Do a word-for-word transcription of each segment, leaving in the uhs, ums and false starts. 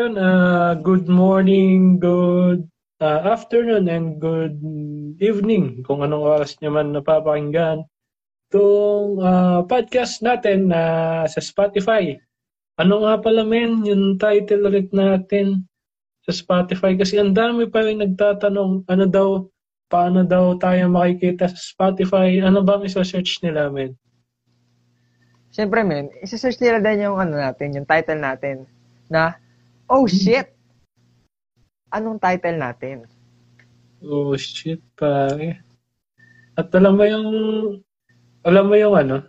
yun, uh, good morning, good uh, afternoon, and good evening kung anong oras nyo man napapakinggan itong uh, podcast natin uh, sa Spotify. Ano nga pala men, yung title ulit natin sa Spotify kasi ang dami pa rin nagtatanong ano daw, paano daw tayo makikita sa Spotify, ano ba may search nila men? Siyempre men, isa-search nila din yung ano natin, yung title natin na, oh shit, anong title natin? Oh shit pare. At alam mo yung Alam mo yung ano?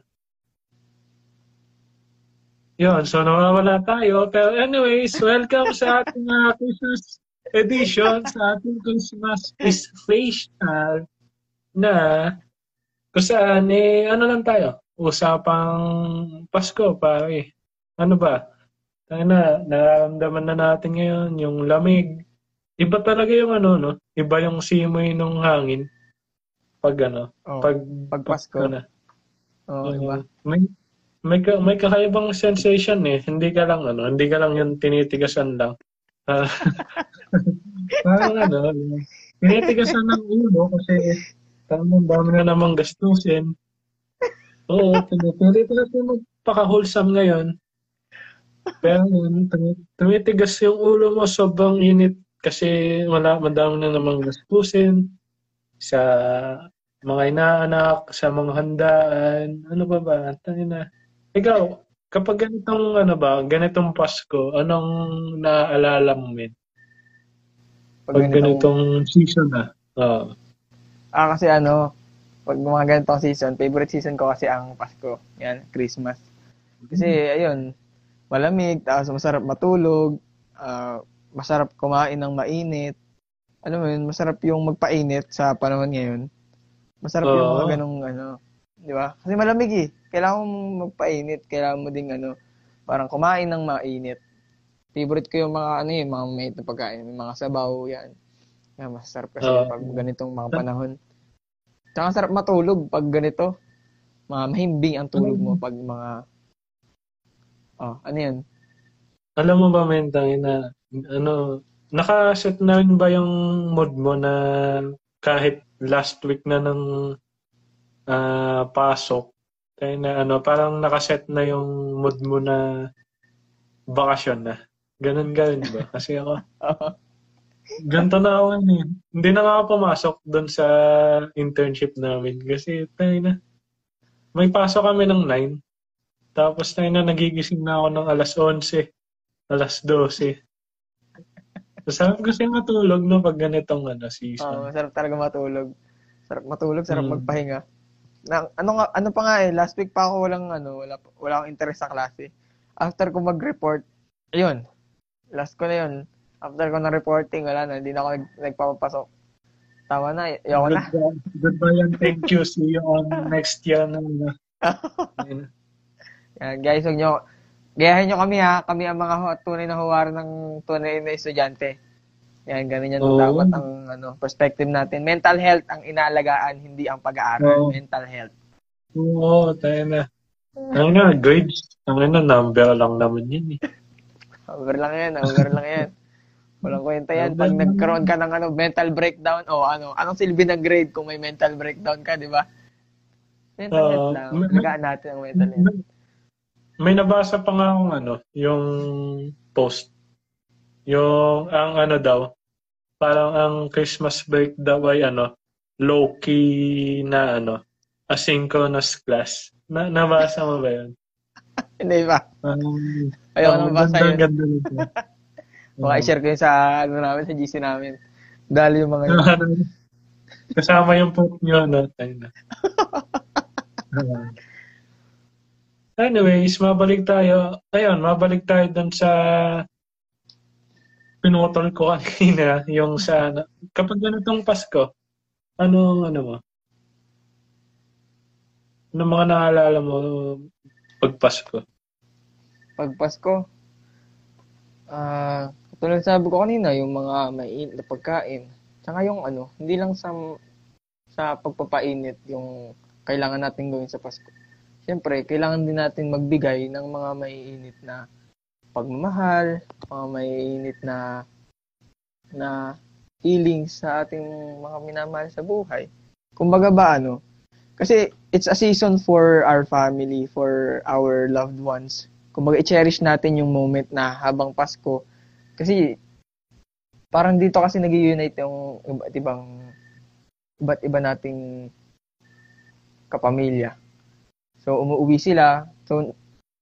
Yun, so nawawala tayo. Pero anyways, welcome sa ating uh, Christmas edition, sa ating Christmas is facial na kung saan, eh, ano lang tayo? Usapang Pasko, pare. Ano ba? Tayo na, nararamdaman na natin ngayon yung lamig. Iba talaga yung ano, no? Iba yung simoy ng hangin. Pag ano? Oh, pag, pag Pasko. Pag, ano, oh, diba? May may ka, may kakaibang sensation eh. Hindi ka lang ano, hindi ka lang yung tinitigasan lang. Uh, parang ano, tinitigasan ng ulo kasi tamang dami na namang gastusin. Oo, tinitigas yung magpaka-wholesome ngayon. Pero tumitigas yung ulo mo, sobrang init kasi wala, madami na namang gastusin sa mga inaanak, sa mga handaan, ano ba ba? Tangina. Ikaw, kapag ganitong, ano ba, ganitong Pasko, anong naaalala mo, men? Pag, pag ganitong, ganitong season, ah. Oh. Ah, kasi ano, pag mga ganitong season, favorite season ko kasi ang Pasko. Yan, Christmas. Kasi, mm-hmm. ayun, malamig, tapos masarap matulog, uh, masarap kumain ng mainit. Alam mo yun, masarap yung magpainit sa panahon ngayon. Masarap oh. yung mga ganong ano, di ba? Kasi malamig eh. Kailangan mo magpainit. Kailangan mo ding ano, parang kumain ng mainit. Favorite ko yung mga ano yun, mga mainit na pagkain. Mga sabaw, yan. Yan, masarap kasi oh. pag ganitong mga panahon. Tsaka sarap matulog pag ganito. Mga mahimbing ang tulog mo pag mga, oh, ano yan? Alam mo ba, mentang, na ano, naka-set na rin ba yung mood mo na kahit last week na ng uh, pasok, kaya na ano, parang nakaset na yung mood mo na bakasyon na. Ganun ganun ba? Kasi ako, ganto na ako eh. Hindi na ako pumasok doon sa internship namin kasi tayo na, may pasok kami ng nine. Tapos tayo na, nagigising na ako ng alas onse, alas dose. Masarap kasi matulog, no, pag ganitong ano, season. Oo, oh, masarap talaga matulog. Sarap matulog, sarap hmm. magpahinga. Na, ano, ano pa nga eh, last week pa ako walang, ano, wala, wala akong interest sa klase. After ko mag-report, ayun, last ko na yun. After ko na-reporting, wala na, hindi na ako nag- nagpapapasok. Tama na, ayaw na. Goodbye and thank you. See you on next year na. Yan, guys, huwag nyo, gayahin nyo kami ha, kami ang mga tunay na huwara ng tunay na estudyante. Yan, ganun yan oh. dapat ang ano, perspective natin. Mental health ang inaalagaan, hindi ang pag-aaral. Oh. Mental health. Oo, oh, tayo na. Ano na, grades. Ano na, number lang naman yan eh. Number lang yan, number lang yan. Walang kwenta yan. Pag nagkaroon ka ng ano, mental breakdown, o oh, ano, anong silbi ng grade kung may mental breakdown ka, di ba? Mental oh. health lang. Alagaan natin ang mental health. May nabasa pa nga akong ano, yung post. Yung, ang ano daw, parang ang Christmas break daw ay ano, low-key na ano, asynchronous class. Na, nabasa mo ba yun? Hindi ba? Um, Ayaw ko nabasa yun. Ganda nito. Baka um, i-share ko yun sa, ano namin, sa G C namin. Dali yung mga yun. Kasama yung post nyo, ano, tayo na. Anyways, mabalik tayo. Ayun, mabalik tayo dun sa pinutol ko kanina. Yung sa, kapag ganitong Pasko, anong, ano mo? Anong mga naalala mo pag Pasko? Pag Pasko? Uh, tulad sabi ko kanina, yung mga mainit na pagkain. Tsaka yung ano, hindi lang sa, sa pagpapainit yung kailangan natin gawin sa Pasko. Siyempre, kailangan din natin magbigay ng mga maiinit na pagmamahal, mga may init na na feeling sa ating mga minamahal sa buhay. Kumbaga ba ano? Kasi it's a season for our family, for our loved ones. Kumbaga i-cherish natin yung moment na habang Pasko. Kasi parang dito kasi nag-unite yung iba't ibang iba't iba nating kapamilya. So umuwi sila. So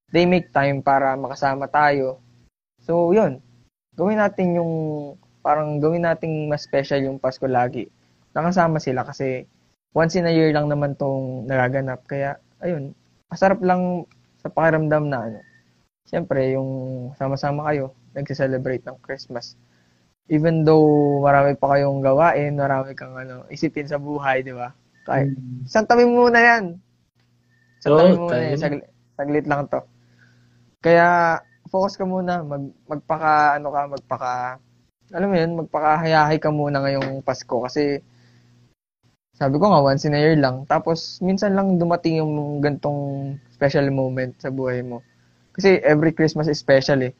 they make time para makasama tayo. So yun. Gawin natin yung parang gawin natin mas special yung Pasko lagi. Nakasama sila kasi once in a year lang naman tong nagaganap. Kaya ayun, masarap lang sa pakiramdam na ano. Siyempre yung sama-sama kayo, nagse-celebrate ng Christmas. Even though marami pa kayong gawain, marami kang ano, isipin sa buhay, di ba? Kahit, mm. isang tabi muna yan. Isang tabi oh, muna tayo. yan. Saglit, saglit lang to. Kaya, focus ka muna. Mag, magpaka, ano ka, magpaka, alam mo yun, magpakahayahay ka muna ngayong Pasko. Kasi, sabi ko nga, once in a year lang. Tapos, minsan lang dumating yung gantong special moment sa buhay mo. Kasi, every Christmas is special eh.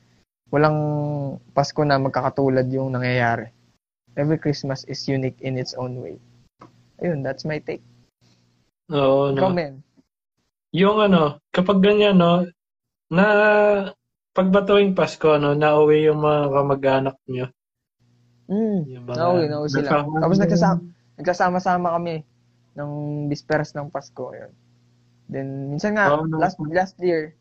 Walang Pasko na magkakatulad yung nangyayari. Every Christmas is unique in its own way. Ayun, that's my take. Oo, no. Comment. Yung ano, kapag ganyan, no, na pagbatuwing Pasko, no, nauwi yung mga kamag-anak nyo. Mm, mga, nauwi, nauwi sila. Nakawin. Tapos nagsasama, nagsasama-sama kami ng bisperas ng Pasko. Ayun. Then, minsan nga, oh, no. last last year,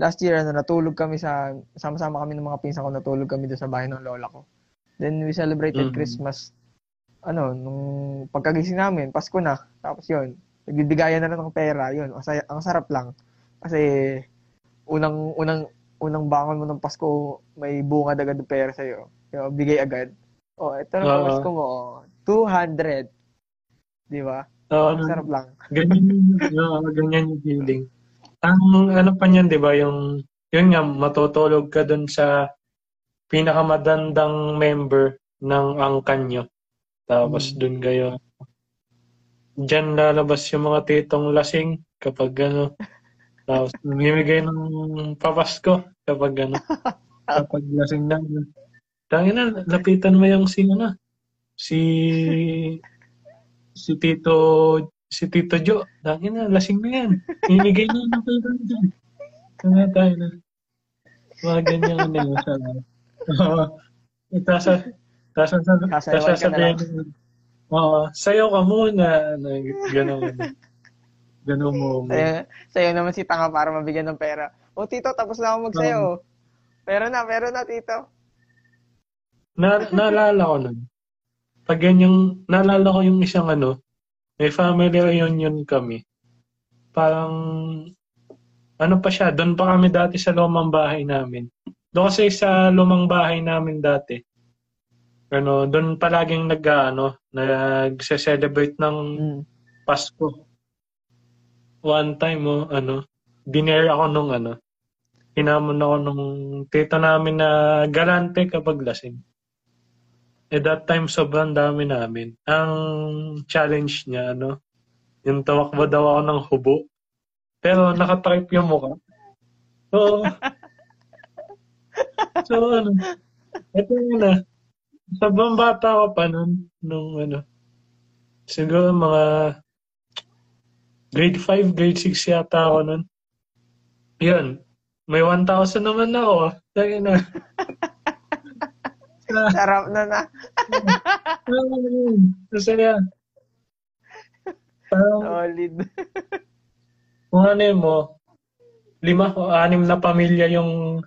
Last year, ano, natulog kami sa, sama-sama kami ng mga pinsan ko, natulog kami doon sa bahay ng lola ko. Then, we celebrated mm-hmm. Christmas. Ano, nung pagkagising namin, Pasko na. Tapos yun, nagbibigayan na lang ng pera. Yun, ang, ang sarap lang. Kasi, unang, unang, unang bangon mo ng Pasko, may bungad agad ng pera sa'yo. Yung, bigay agad. O, oh, ito na uh, Pasko mo, oh, two hundred. Di ba? Uh, ang sarap lang. Ganyan, no, ganyan yung feeling. Ang ano pa niyan, 'di ba, yung yun nga matutulog ka doon sa pinakamadandang member ng angkan nyo. Tapos mm. doon kayo. Diyan lalabas yung mga titong lasing kapag ano. Tapos bibigay ng papasko kapag ano. Kapag lasing na. Tangina, lapitan mo yung si ano. Si si Tito Si Tito Jo, dahil na, lasing na yan. Inigay na ng pera dyan. Kaya tayo na. Mga ganyan na yun. Oo. Itasa, tasa, tasa, tasa sabihin. Oo, sayo ka muna. Ganun. Ganun mo. Sayo, sayo naman si Tanga para mabigyan ng pera. O Tito, tapos na ako magsayo. Um, pero na, pero na, Tito. Na, naalala ko nun. Pag ganyang, naalala ko yung isang ano, may family reunion kami. Parang, ano pa siya, doon pa kami dati sa lumang bahay namin. Doon kasi sa lumang bahay namin dati, ano, doon palaging nag, ano, nag-celebrate ng Pasko. One time, oh, ano, dinner ako nung, ano, hinamon ako nung tita namin na galante kapag lasing. At that time, sobrang dami namin. Ang challenge niya, ano, yung tawakbo daw ako ng hubo. Pero nakatrip yung mukha. So, so ano, eto na. Sobrang bata ko pa nun, nung ano, siguro mga grade five, grade six yata ako nun. Yun, may one thousand naman ako. Sige na. Sarap na na. Kasi yan. Parang, solid. Kung ano mo, lima o anim na pamilya yung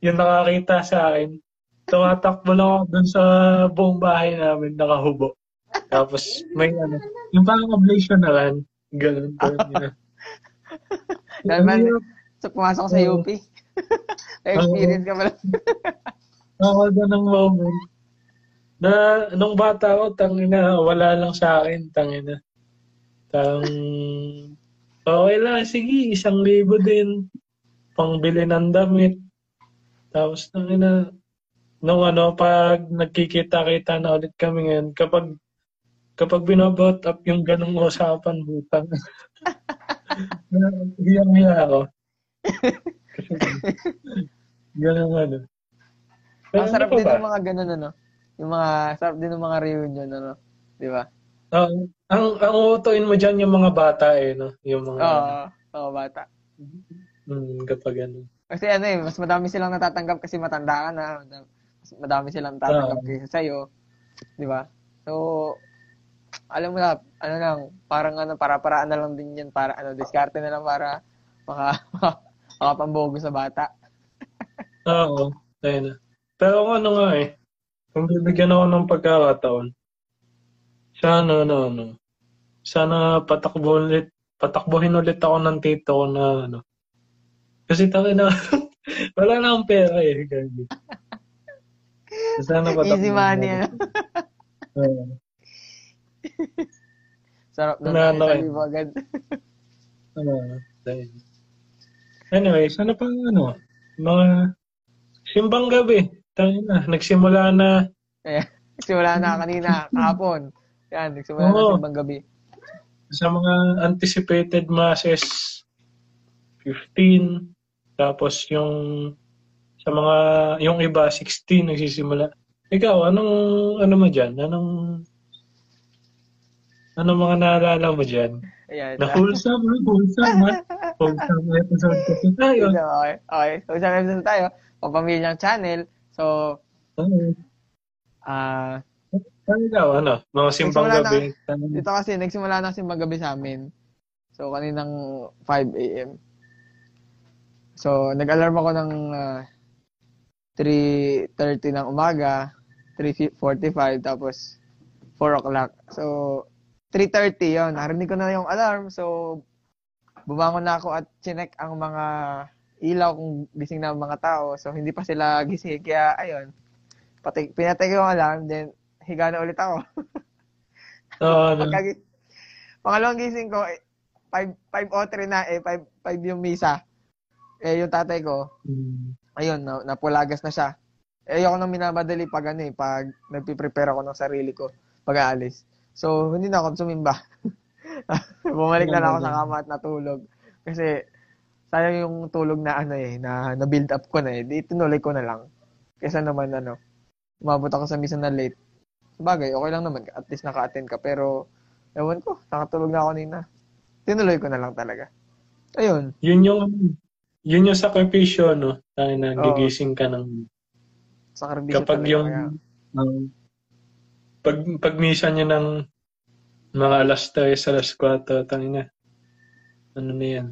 yung nakakita sa akin. Tumatakbo lang ako dun sa buong bahay namin, nakahubo. Tapos may ano, yung parang oblation na lang. Ganun. Ganun. So, pumasok sa U P. Experience ka pala. Ako doon ng moment. Na, nung bata ko, tangina, wala lang sa akin, tangina. Tang, okay lang, sige, isang libo din. Pangbili ng damit. Tapos, tangina, nung ano, pag nagkikita-kita na ulit kami ngayon, kapag, kapag binabot up yung ganong usapan, butang. Hiyang-hiya ako. Ganun ano. Ang ah, sarap din ng mga ganun ano. Yung mga, sarap din ng mga reunion ano. Di ba? Um, ang ang uutuin mo dyan yung mga bata eh, no? Yung mga... Oo, oo, bata. Mm, kapag ano. Kasi ano eh, mas madami silang natatanggap kasi matanda ka na. Mas madami silang tatanggap uh, kaysa sa'yo. Di ba? So, alam mo na, ano lang, parang ano, para-paraan na lang din yan. Para, ano, diskarte na lang para maka, makapambogo sa bata. Oo, ayun na. Pero ano nga eh, kung bibigyan ako ng pagkakataon, Sana, ano, ano, sana patakbo ulit, patakbohin ulit ako ng tito ko na, ano. Kasi takin na, wala na akong pera eh. Sana patakbo. Easy money, ano. uh, Sarap na tayo, sabi mo agad. Ano, dahil. Anyway, sana pang, ano, mga simbang gabi. Takin na, nagsimula na. Ayan, nagsimula na kanina, kahapon. Yan, nagsimula na simbang gabi. Sa mga anticipated masses, fifteen. Tapos yung sa mga, yung iba, sixteen nagsisimula. Ikaw, anong, ano mo dyan? Anong, anong mga naalala mo dyan? Ayan, na wholesome, na wholesome, ha? Wholesome episode kasi tayo. Okay, okay. Wholesome episode tayo. Pamilyang channel. So, ah, ano daw, ano? Mga simbang gabi. Na, ito kasi, nagsimula na simbang gabi sa amin. So, kaninang five a.m. So, nag-alarm ako ng uh, three thirty ng umaga, three forty-five, tapos four o'clock. So, three thirty yun. Narinig ko na yung alarm. So, bumangon na ako at chinek ang mga ilaw kung gising na mga tao. So, hindi pa sila gising. Kaya, ayun. Pati, pinatay ko yung alarm, then higa na ulit ako. Oh, no. Pagkagis- pangalawang gising ko, five oh three na eh, five yung misa. Eh, yung tatay ko, mm. ayun, na, napulagas na siya. Eh, ako nang minamadali pag ano eh, pag nagpiprepare ako ng sarili ko, pag aalis. So, hindi na ako sumimba. Bumalik na lang ako sa kama at natulog. Kasi, sayang yung tulog na ano eh, na, na build up ko na eh. Di, tinuloy ko na lang. Kesa naman ano, umabot ako sa misa na late. Bagay, okay lang naman. At least naka-attend ka. Pero, ewan ko, nakatulog na ako nina. Tinuloy ko na lang talaga. Ayun. Yun yung, yun yung sakripisyo, no? Tayo na, gigising ka ng... Sakripisyo kapag talaga. Yung, um, pag, pag misa niya ng mga alas tres, alas kwatro, tayo na. Ano na yan?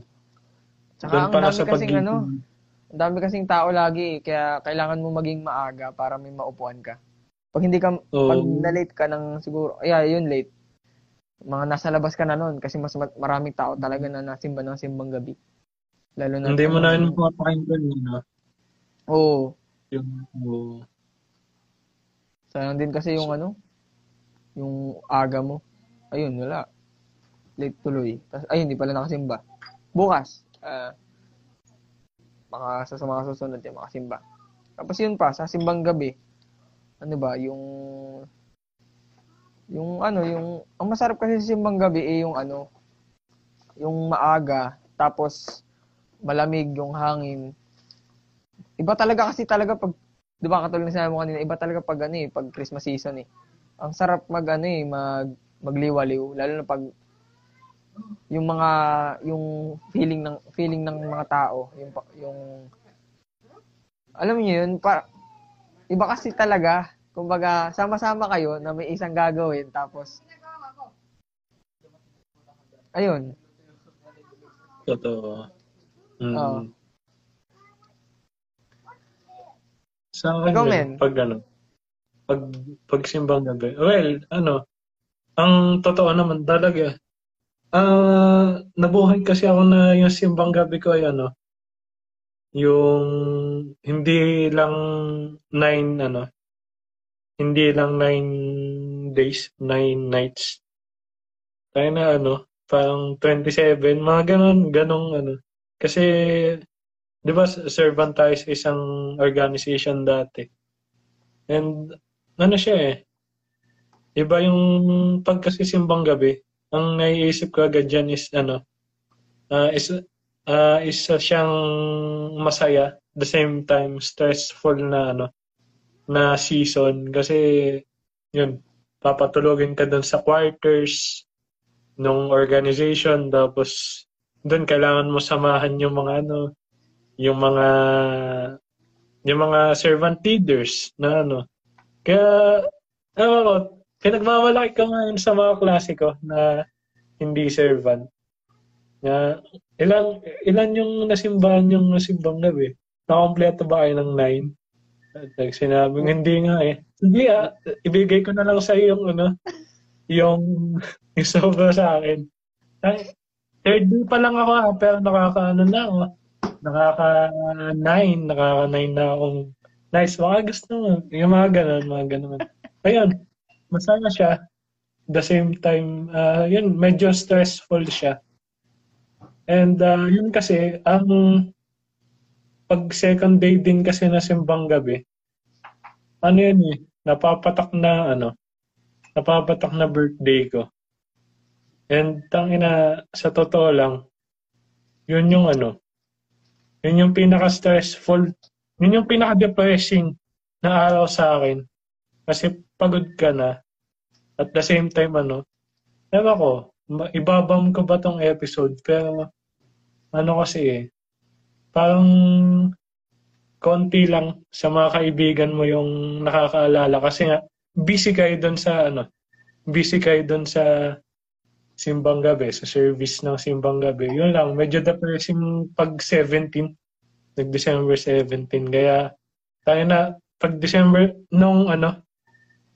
Tsaka, ang dami kasing, ano, ang dami kasing tao lagi, kaya kailangan mo maging maaga para may maupuan ka. Pag hindi ka, so, pag na-late ka ng siguro, yeah, yun late. Mga nasa labas ka na nun kasi mas maraming tao talaga na nasimba ng simbang gabi. Lalo na hindi mo na yun mapapakinggan yun, ha? Oo. Yung, oo. Sayang din kasi yung so, ano, yung aga mo. Ayun, wala. Late tuloy. Ayun, hindi pala nakasimba. Bukas, uh, baka sa mga susunod yung makasimba. Tapos yun pa, sa simbang gabi, ano ba, yung, yung ano, yung, ang masarap kasi sa simbang gabi eh, yung ano, yung maaga, tapos malamig yung hangin. Iba talaga kasi talaga pag, di ba katulad na sinabi mo kanina, iba talaga pag ano eh, pag Christmas season eh. Ang sarap mag ano eh, mag, magliwaliw, lalo na pag, yung mga, yung feeling ng, feeling ng mga tao, yung, yung, alam niyo yun, para, iba kasi talaga, kumbaga, sama-sama kayo na may isang gagawin, tapos... Ayun. Totoo. Mm. Oo. Sa akin, men, pag ano, pag, pag simbang gabi, well, ano, ang totoo naman talaga, ah, uh, nabuhay kasi ako na yung simbang gabi ko ay ano, yung hindi lang nine ano hindi lang nine days nine nights tayo na ano parang twenty-seven mga ganon ganong ano kasi di ba servant tayo sa isang organization dati and ano siya eh iba yung pagkasisimbang gabi ang naiisip ko agad dyan is ano uh, is uh, isa siyang masaya, the same time stressful na ano na season kasi yun, papatulogin ka dun sa quarters nung organization, tapos dun kailangan mo samahan yung mga ano, yung mga yung mga servant leaders na ano. Kaya ano ko, kaya nagmamalaki ko ngayon sa mga klasiko na hindi servant. Na ilan ilan yung nasimbahan yung nasimbang gabi? Nakompleto ba kayo ng nine? Like, sinabing hindi nga eh. Hindi ah, ibigay ko na lang sa iyo yung ano, yung yung sobra sa akin. Ay, third day pa lang ako ha, pero nakakaano na ako. Nakaka-nine, nakaka-nine na akong nice. Mga gusto mo. Yung mga ganun, mga ganun. Ayun, masaya siya. The same time, uh, yun, medyo stressful siya. And uh, yun kasi, ang pag second day din kasi na simbang gabi, ano yun eh, napapatak na, ano, napapatak na birthday ko. And tangina, sa totoo lang, yun yung ano, yun yung pinaka-stressful, yun yung pinaka-depressing na araw sa akin. Kasi pagod ka na, at the same time, ano, ewan ko, ibabam ko ba tong episode, pero ano kasi eh, parang konti lang sa mga kaibigan mo yung nakakaalala. Kasi nga, busy kayo dun sa, ano, busy kayo dun sa simbang gabi, sa service ng simbang gabi. Yun lang, medyo depressing pag seventeen, nag December seventeenth. Kaya, tayo na, pag December, nung ano,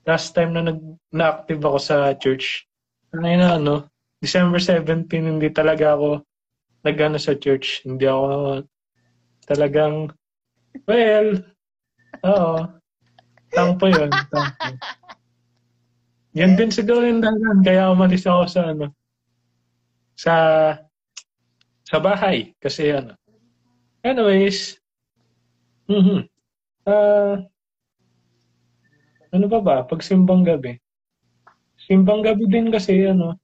last time na nag, na-active ako sa church, tayo na ano, December seventeenth, hindi talaga ako nag-ano sa church. Hindi ako talagang, well, oo, tampo yun, tampo. Yan din siguro yung dahilan kaya umalis ako sa ano sa sa bahay kasi ano. Anyways, mhm. Uh, ano ba ba pag simbang gabi? Simbang gabi din kasi ano.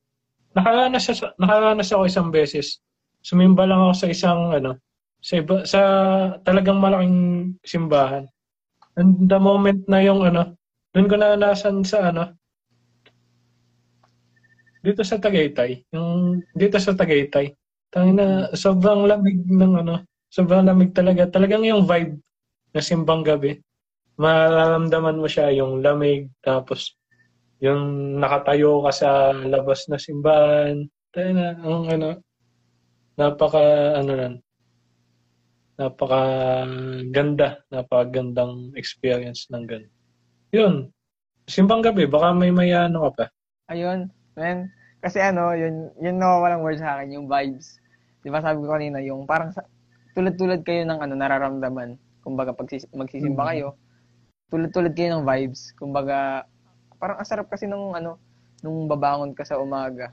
Nakaranas sa nakaranas ako isang beses. Sumimba lang ako sa isang ano sa iba, sa talagang malaking simbahan. And the moment na yung ano, doon ko naranasan sa ano dito sa Tagaytay, yung dito sa Tagaytay, tangina, sobrang lamig ng ano, sobrang lamig talaga. Talagang yung vibe na simbang gabi, mararamdaman mo siya yung lamig, tapos yung nakatayo ka sa labas na simbahan, tangina, ang ano, napaka ano ran, napaka ganda, napakagandang experience ng ganun. Yun, simbang gabi, baka may maya ano ka pa. Ayun, man. Kasi ano, yun, yun nawawalang words sa akin, yung vibes. Di ba sabi ko kanina, yung parang sa, tulad-tulad kayo ng ano, nararamdaman. Kumbaga, pag magsisimba kayo, tulad-tulad kayo ng vibes. Kumbaga, parang asarap kasi nung ano, nung babangon ka sa umaga.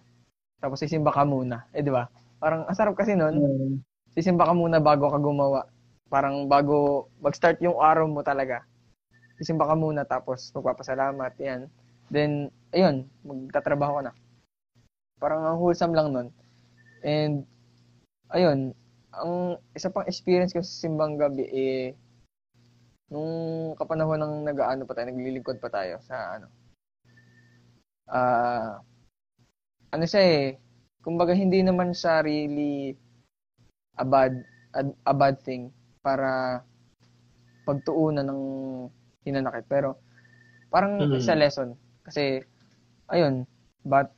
Tapos sisimba ka muna. Eh, di ba? Parang asarap kasi nun, mm. sisimba ka muna bago ka gumawa. Parang bago mag-start yung araw mo talaga. Sisimba ka muna, tapos magpapasalamat, yan. Then, ayun, magtatrabaho ka na. Parang ang wholesome lang nun. And, ayun, ang isa pang experience ko sa simbang gabi eh, nung kapanahon ng nag-ano pa tayo, naglilingkod pa tayo sa ano. Ah, uh, ano siya eh, kumbaga hindi naman siya really a bad, a, a bad thing para pagtuunan ng hinanakit. Pero, parang mm-hmm. isa lesson. Kasi, ayun, but,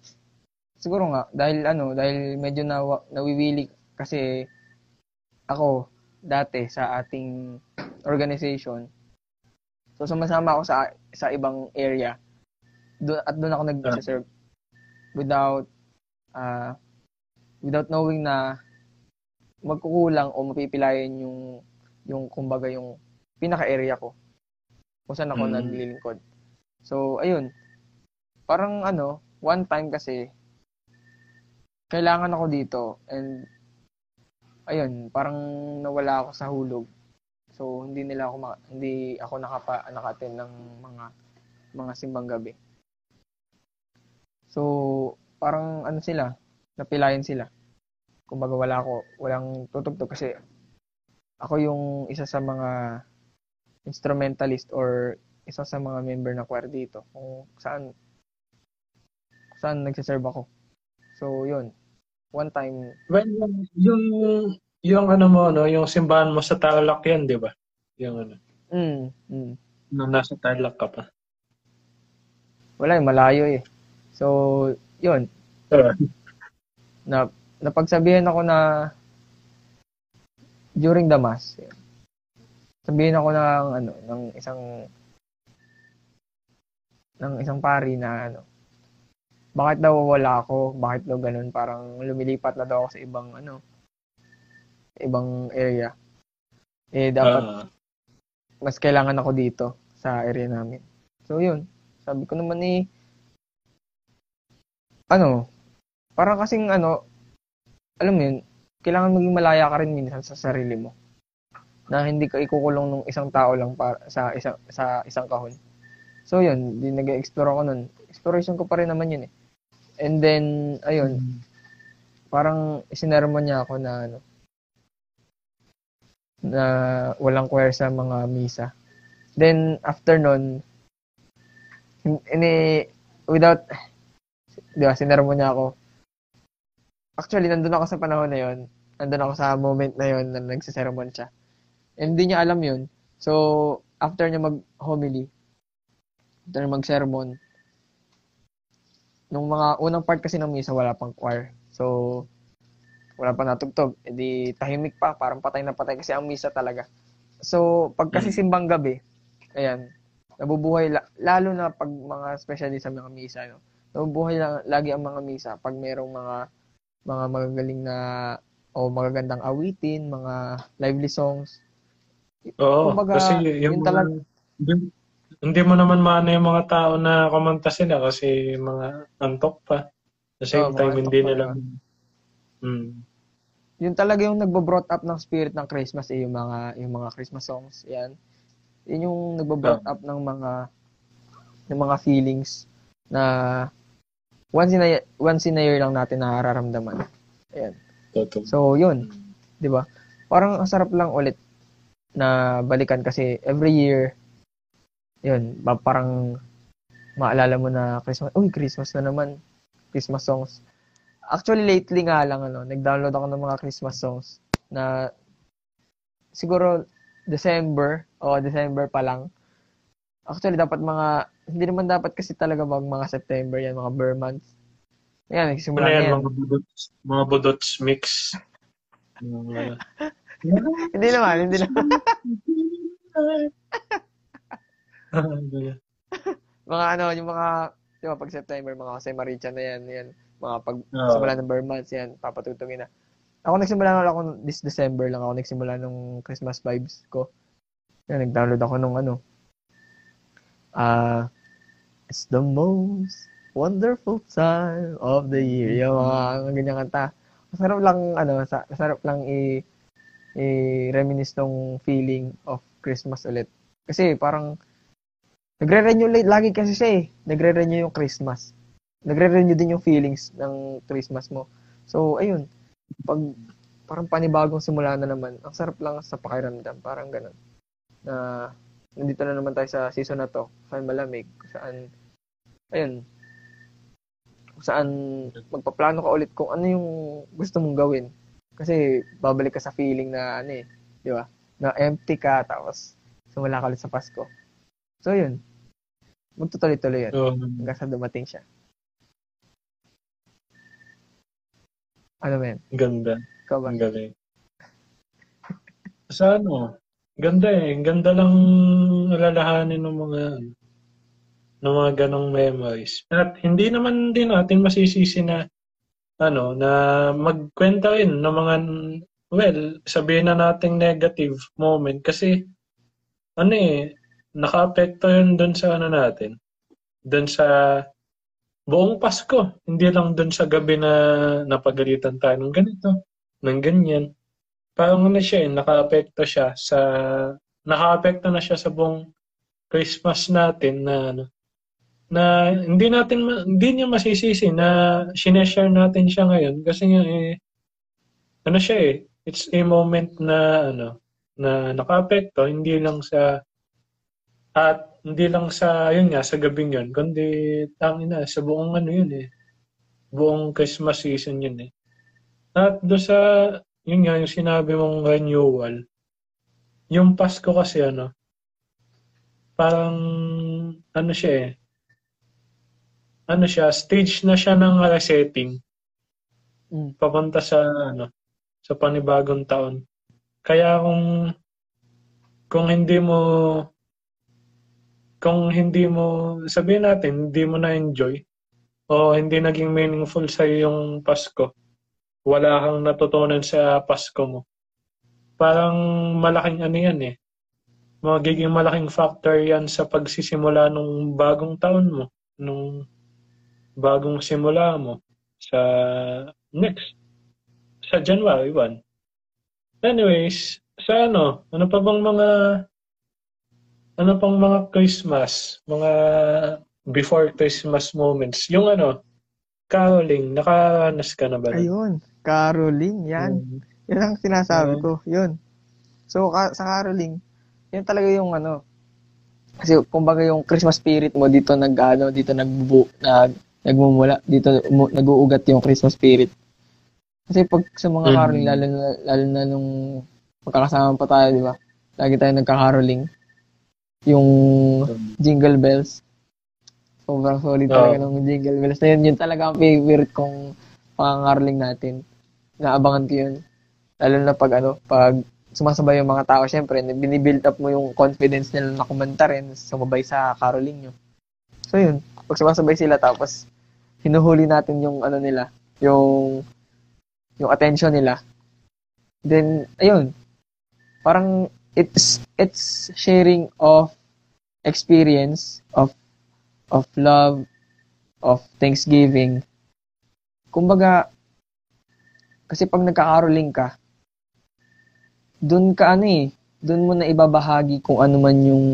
siguro nga, dahil ano, dahil medyo na, nawiwili kasi ako, dati, sa ating organization, so sumasama ako sa sa ibang area, do, at doon ako nag-serve without, uh, without knowing na magkukulang o mapipilayan yung, yung kumbaga, yung pinaka-area ko, kung saan ako mm-hmm. naglilingkod. So, ayun, parang ano, one time kasi, kailangan ako dito, and, ayun, parang nawala ako sa hulog. So, hindi nila ako, maka, hindi ako nakapa, naka-attend ng mga, mga simbang gabi. So, parang ano sila, napilayan sila. kumbaga wala ako, walang tutugtog kasi ako yung isa sa mga instrumentalist or isa sa mga member na choir dito kung saan saan nagsiserve ako. So yun, one time when yung yung ano mo no, yung simbahan mo sa Tarlac yan, di ba? Yung ano. Mm. Mm. Nung nasa Tarlac ka pa. Wala, malayo eh. So yun. Sure. Na napagsabihan ako na during the mass. Yun. Sabihin ako ng ano, ng isang ng isang pari na ano. Bakit daw wala ako? Bakit daw ganun? Parang lumilipat na daw ako sa ibang ano, ibang area. Eh dapat uh. mas kailangan ako dito sa area namin. So yun. Sabi ko naman eh ano, parang kasing ano, alam mo yun, kailangan maging malaya ka rin minsan sa sarili mo. Na hindi ka ikukulong nung isang tao lang para sa isang sa isang kahon. So yun, din nag-explore ako nun. Exploration ko pa rin naman yun eh. And then ayun, mm. parang isinarmo niya ako na ano, na walang choir sa mga misa. Then after nun, ini without diba, sinarmo niya ako. Actually, nandun ako sa panahon na yun. Nandun ako sa moment na yun na nagsisermon siya. And hindi niya alam yun. So, after niya mag-homily, after niya mag-sermon, nung mga unang part kasi ng misa, wala pang choir. So, wala pang natugtog. E di, tahimik pa. Parang patay na patay kasi ang misa talaga. So, pag kasi simbang gabi, ayan, nabubuhay, lalo na pag mga specialty sa mga misa, no? Nabubuhay lang, lagi ang mga misa. Pag merong mga, mga magagaling na, o magagandang awitin, mga lively songs, oo, kumbaga, kasi yung, yung talag... hindi, hindi mo naman maano yung mga tao na kumanta sila kasi mga antok pa. At the same oh, time, hindi nila. Mm. Yun talaga yung nagbo-brought up ng spirit ng Christmas, eh, yung mga yung mga Christmas songs, yan. Yun yung nagbo-brought yeah. up ng mga ng mga feelings na once in a, once in a year lang natin nararamdaman. Ayan. Totoo. So, yun. Di ba? Parang ang sarap lang ulit na balikan kasi every year yun, parang maalala mo na Christmas, uy, Christmas na naman, Christmas songs. Actually, lately nga lang, ano, nag-download ako ng mga Christmas songs na siguro December, o December pa lang. Actually, dapat mga, hindi naman dapat kasi talaga mag mga September yan, mga Burr months. Ayan, nagsimula na yan. Mga budots, mga budots mix. Mga... hindi naman, hindi naman. Mga ano, yung mga, di ba, pag September, mga kasi Maricha na yan, yan. Mga pag uh, simula ng Burmans, yan, papatutungin na. Ako nagsimula na ako, this December lang ako nagsimula nung Christmas vibes ko. Yan, nag-download ako nung ano. Uh, it's the most wonderful time of the year. Yung mga ganyan kanta. Masarap lang, ano, masarap lang i- i-reminis tong feeling of Christmas ulit. Kasi parang nagre-renew lagi kasi siya eh. Nagre-renew yung Christmas. Nagre-renew din yung feelings ng Christmas mo. So, ayun. Pag parang panibagong simula na naman, ang sarap lang sa pakiramdam. Parang ganun. Na nandito na naman tayo sa season na to. Saan malamig. Saan, ayun. Saan magpaplano ka ulit kung ano yung gusto mong gawin. Kasi babalik ka sa feeling na ano eh, di ba? Na empty ka, tapos sumula ka ulit sa Pasko. So yun, magtutuloy-tuloy yun hanggang sa dumating siya. Ano ba yan? Ganda. Ikaw ba? Ang galing. Sa ano? Ganda eh. Ganda lang alalahanin ng mga ng mga ganong memories. At hindi naman din natin masisisi na ano, na magkwenta rin ng mga, well, sabihin na nating negative moment kasi, ano eh, naka-apekto yun dun sa ano natin, dun sa buong Pasko, hindi lang dun sa gabi na napagalitan tayo ng ganito, ng ganyan. Parang ano siya eh, naka-apekto siya sa, naka-apekto na siya sa buong Christmas natin na ano, na hindi natin hindi niya masisisi na sineshare natin siya ngayon kasi nga eh, ano siya eh, it's a moment na ano, na naka-apekto hindi lang sa at hindi lang sa yun nga sa gabing yun, kundi tangina sa buong ano yun eh, buong Christmas season yun eh. At do sa yun nga yung sinabi mong renewal, yung Pasko kasi ano, parang ano siya eh, ano siya, stage na siya ng resetting papunta sa ano, sa panibagong taon. Kaya kung kung hindi mo kung hindi mo sabihin natin hindi mo na enjoy o hindi naging meaningful sa yung Pasko, wala kang natutunan sa Pasko mo. Parang malaking ano yan eh. Magiging malaking factor yan sa pagsisimula nung bagong taon mo, nung bagong simula mo sa next, sa January first. Anyways, sa ano, ano pa bang mga, ano pang mga Christmas, mga before Christmas moments? Yung ano, caroling, nakaranas ka na ba? Ayun, caroling, yan. Mm. Yan ang sinasabi mm. ko, yun. So, ka- sa caroling, yan talaga yung ano, kasi kumbaga yung Christmas spirit mo, dito nag, ano, dito nagbubu, nag, nagmumula, dito mu, nag-uugat yung Christmas spirit. Kasi pag sa mga mm-hmm. caroling, lalo na, lalo na nung magkakasama pa tayo, di ba? Lagi tayo nagka-caroling. Yung jingle bells. Sobrang solid oh. talaga ng jingle bells. Na yun, yun talaga ang favorite kong pang-caroling natin. Naabangan ko yun. Lalo na pag, ano, pag sumasabay yung mga tao, syempre, binibuild up mo yung confidence nila na kumanta rin, sumabay sa caroling nyo. So yun, pag sumasabay sila, tapos hinuhuli natin yung ano nila, yung yung attention nila. Then, ayun. Parang, it's, it's sharing of experience, of, of love, of thanksgiving. Kumbaga, kasi pag nagka-caroling ka, dun ka ano eh, dun mo na ibabahagi kung ano man yung,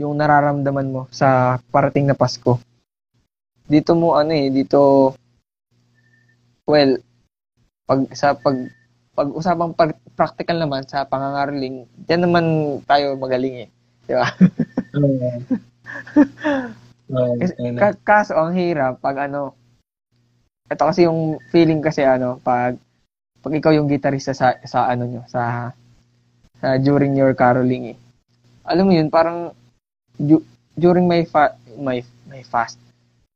yung nararamdaman mo sa parating na Pasko. Dito mo ano eh, dito, well, pag sa pag pag-usapang pag, practical naman sa pangangaroling, diyan naman tayo magaling eh, di ba? K- kaso ang hirap pag ano, ito kasi yung feeling kasi ano, pag pag ikaw yung gitarista sa sa ano nyo, sa, sa during your caroling eh. Alam mo yun, parang du- during my fa- my my fast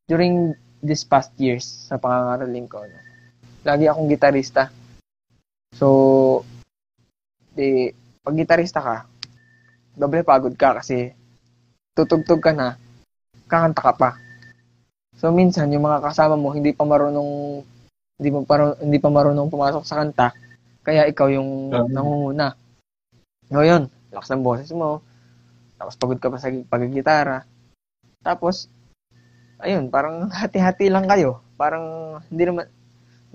during this past years sa pangangaroling ko, ano, lagi akong gitarista. So, di, pag gitarista ka, doble pagod ka kasi tutugtog ka na, kakanta ka pa. So, minsan, yung mga kasama mo, hindi pa marunong, hindi pa marunong, hindi pa marunong pumasok sa kanta, kaya ikaw yung um, nangunguna. So, yun, lakas ng boses mo, tapos pagod ka pa sa pag-gitara. Tapos, ayun, parang hati-hati lang kayo. Parang, hindi naman,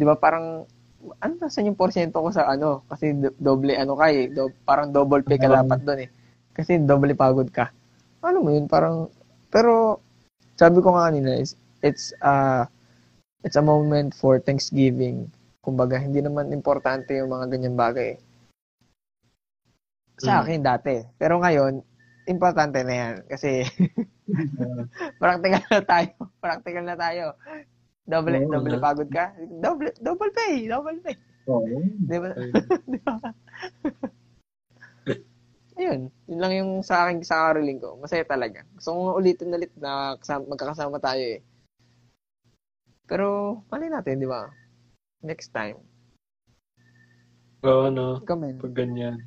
di ba parang, ano ba saan yung porsyento ko sa ano? Kasi do- doble ano ka eh. Do- parang double pay ka dapat dun eh. Kasi doble pagod ka. Ano mo yun? Parang, pero, sabi ko nga kanina, it's, it's, uh, it's a moment for Thanksgiving. Kumbaga, hindi naman importante yung mga ganyan bagay eh. Sa akin, dati. Pero ngayon, importante na yan. Kasi, practical na tayo. Practical na tayo. Double, oh, double pagod ka? Double, double pay, double pay. Oo. Oh, di ba? Di ba? Ayun, yun lang yung sa akin, sa caroling ko. Masaya talaga. Gusto kong ulitin ulit na magkakasama tayo eh. Pero, mali natin, di ba? Next time. Oo, oh, no. Comment. Pag ganyan.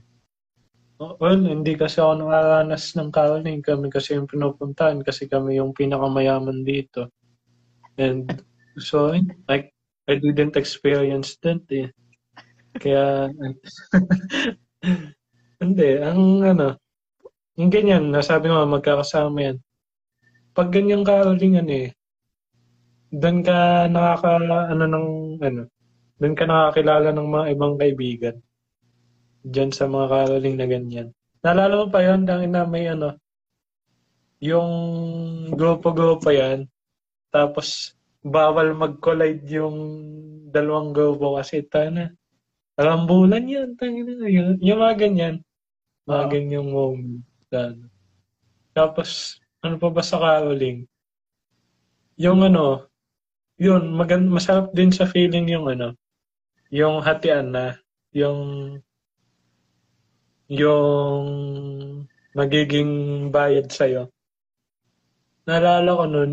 Oh, well, hindi kasi ako nakaranas ng caroling. Kami kasi yung pinupuntahan kasi kami yung pinakamayaman dito. And, so, like, I didn't experience that eh. Kaya, hindi, ang ano, yung ganyan, nasabi mo, magkakasama yan. Pag ganyang carolingan eh, doon ka nakaka, ano, ng, ano, doon ka nakakilala ng mga ibang kaibigan. Diyan sa mga caroling na ganyan. Naalala mo pa yun, dahil na may ano, yung grupo-grupo yan, tapos, bawal mag-collide yung dalawang grupo kasi, tana, Tarambulan yan, tangina na yan. Yung mga ganyan. Mga oh. ganyang moment. Ano. Tapos, ano pa ba sa caroling? Yung ano, yun, mag- masarap din sa feeling yung ano, yung hatian na, yung, yung magiging bayad sa'yo. Naalala ko nun,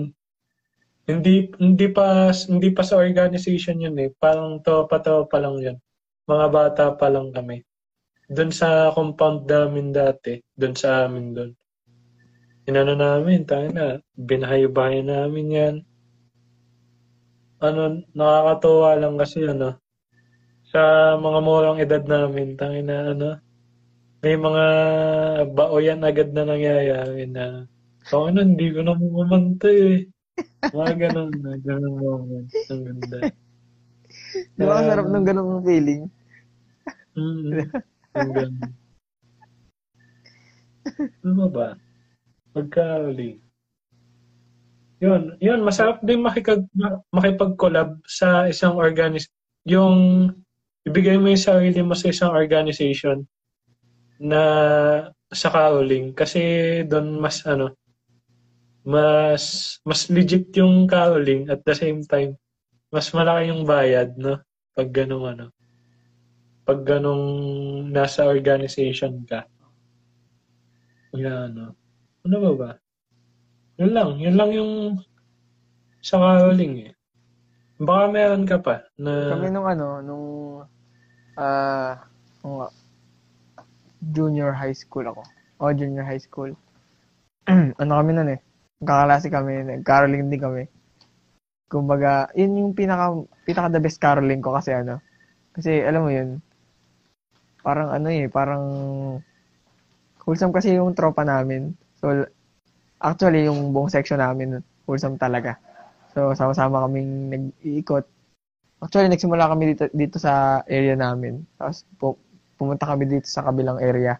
hindi, hindi, pa, hindi pa sa organization yun eh, parang tropa-tropa lang yun. Mga bata pa lang kami. Doon sa compound namin dati, doon sa amin doon. Inano namin, tayo na, binahay-bahay namin yan. Ano, nakakatuwa lang kasi ano, sa mga murang edad namin, tayo na ano, may mga baoyan agad na nangyayari na, so ano, hindi ko na mamantay eh. Mga ganun, ganun moment. Ang ganda. Di ba, um, sarap ng ganung feeling? Mm, ang ganda. Ano ba? Pagka-uli. Yun, yun, masarap din makikag, makipag-collab sa isang organization. Yung, ibigay mo yung sarili mo sa isang organization na sa caroling. Kasi doon mas, ano, mas, mas legit yung caroling at the same time. Mas malaki yung bayad, no? Pag ganung ano. Pag ganung nasa organization ka. Yan, ano. Ano ba ba? Yun lang. Yun lang yung sa caroling eh. Baka meron ka pa na... Kami nung ano, nung... Uh, nung junior high school ako. O, junior high school. Ano kami nun eh? Kakalasi kami. Caroling din kami. Kumbaga, yun yung pinaka, pinaka the best caroling ko kasi ano. Kasi alam mo yun, parang ano eh, parang wholesome kasi yung tropa namin. So actually, yung buong section namin, wholesome talaga. So sama-sama kaming nag-iikot. Actually, nagsimula kami dito, dito sa area namin. Tapos pumunta kami dito sa kabilang area.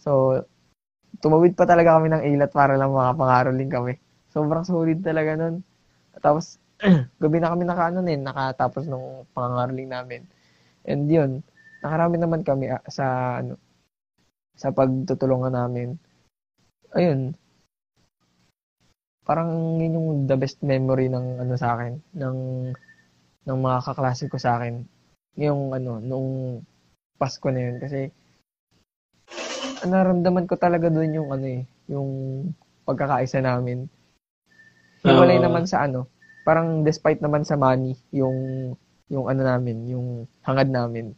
So tumawid pa talaga kami ng ilat para lang makapangaroling kami. Sobrang solid talaga nun. Tapos gabi na kami naka ano eh, nakatapos nung pangangaroling namin. And yun, nakarami naman kami sa ano sa pagtutulungan namin. Ayun. Parang yun yung the best memory ng ano sa akin, ng ng mga kaklase ko sa akin. Yung ano nung Pasko na yun kasi nararamdaman ko talaga doon yung ano eh, yung pagkakaisa namin. Hiwalay naman sa ano, parang despite naman sa money, yung, yung ano namin, yung hangad namin.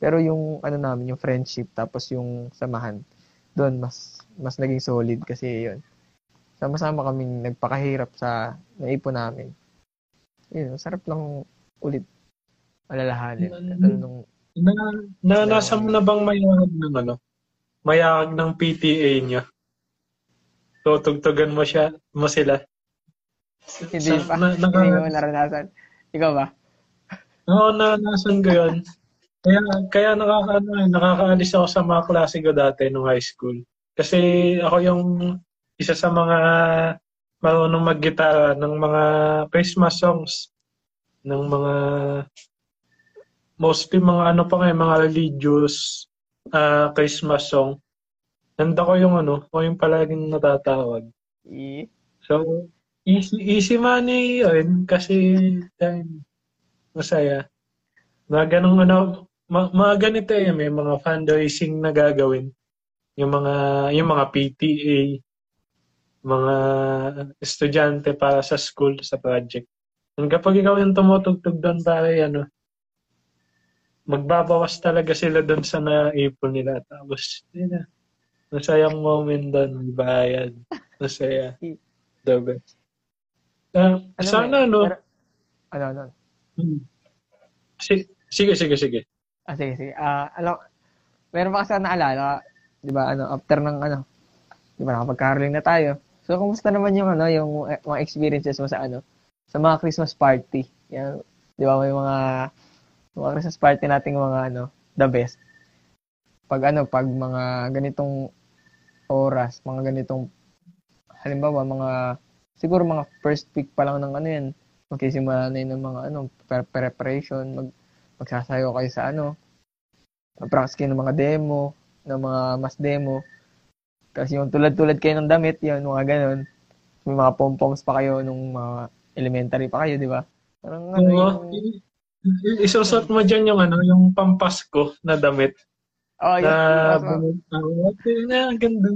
Pero yung ano namin, yung friendship, tapos yung samahan, doon mas, mas naging solid kasi yun. Sama-sama kaming nagpakahirap sa naipon namin. Yun, sarap lang ulit alalahanin. Nung, na, na, na, nasa mo na bang mayahag ng ano? Mayahag ng P T A niya? Tutugtugan mo siya, mo sila? Hindi sa, pa. Na, na, Hindi mo naranasan. Ikaw ba? Oo, naranasan ko yun. Kaya, kaya nakaka, ano, nakakaalis ako sa mga klase ko dati nung high school. Kasi ako yung isa sa mga marunong mag-gitara ng mga Christmas songs. Ng mga, mostly mga ano pa kayo, mga religious uh, Christmas song. Nanda ko yung ano, ko yung palaging natatawag. So, Easy, easy money yun kasi time, masaya. Mga ganong ano, mga, mga ganito eh, may mga fundraising na gagawin. Yung mga, yung mga P T A, mga estudyante para sa school, sa project. And kapag ikaw yung tumutugtog doon para ano, magbabawas talaga sila doon sa naipon nila. Tapos, yun na, masayang moment doon, bayad, masaya. The best. Uh, ano sana, eh? no? Pero, ano, ano? Hmm. Sige, sige, sige, sige. Ah, sige, sige. Ah, uh, alam, meron pa kasi naalala, di ba, ano, after ng, ano, di ba, nakapag-caroling na tayo. So, kumusta naman yung, ano, yung eh, mga experiences mo sa, ano, sa mga Christmas party. Yan, di ba, may mga, mga Christmas party nating mga, ano, the best. Pag, ano, pag mga ganitong oras, mga ganitong, halimbawa, mga, siguro mga first week pa lang ng ano yan, magsisimula na yun ng mga ano, preparation, mag, magsasayo kayo sa ano, practice kayo ng mga demo, ng mga mas demo. Kasi yung tulad-tulad kayo ng damit, yun, mga ganun. May mga pom-poms pa kayo nung mga elementary pa kayo, di ba? Parang ano yung... Isusot mo dyan yung ano, yung pampasko na damit. Oh, yun. Na... Ah, ganda.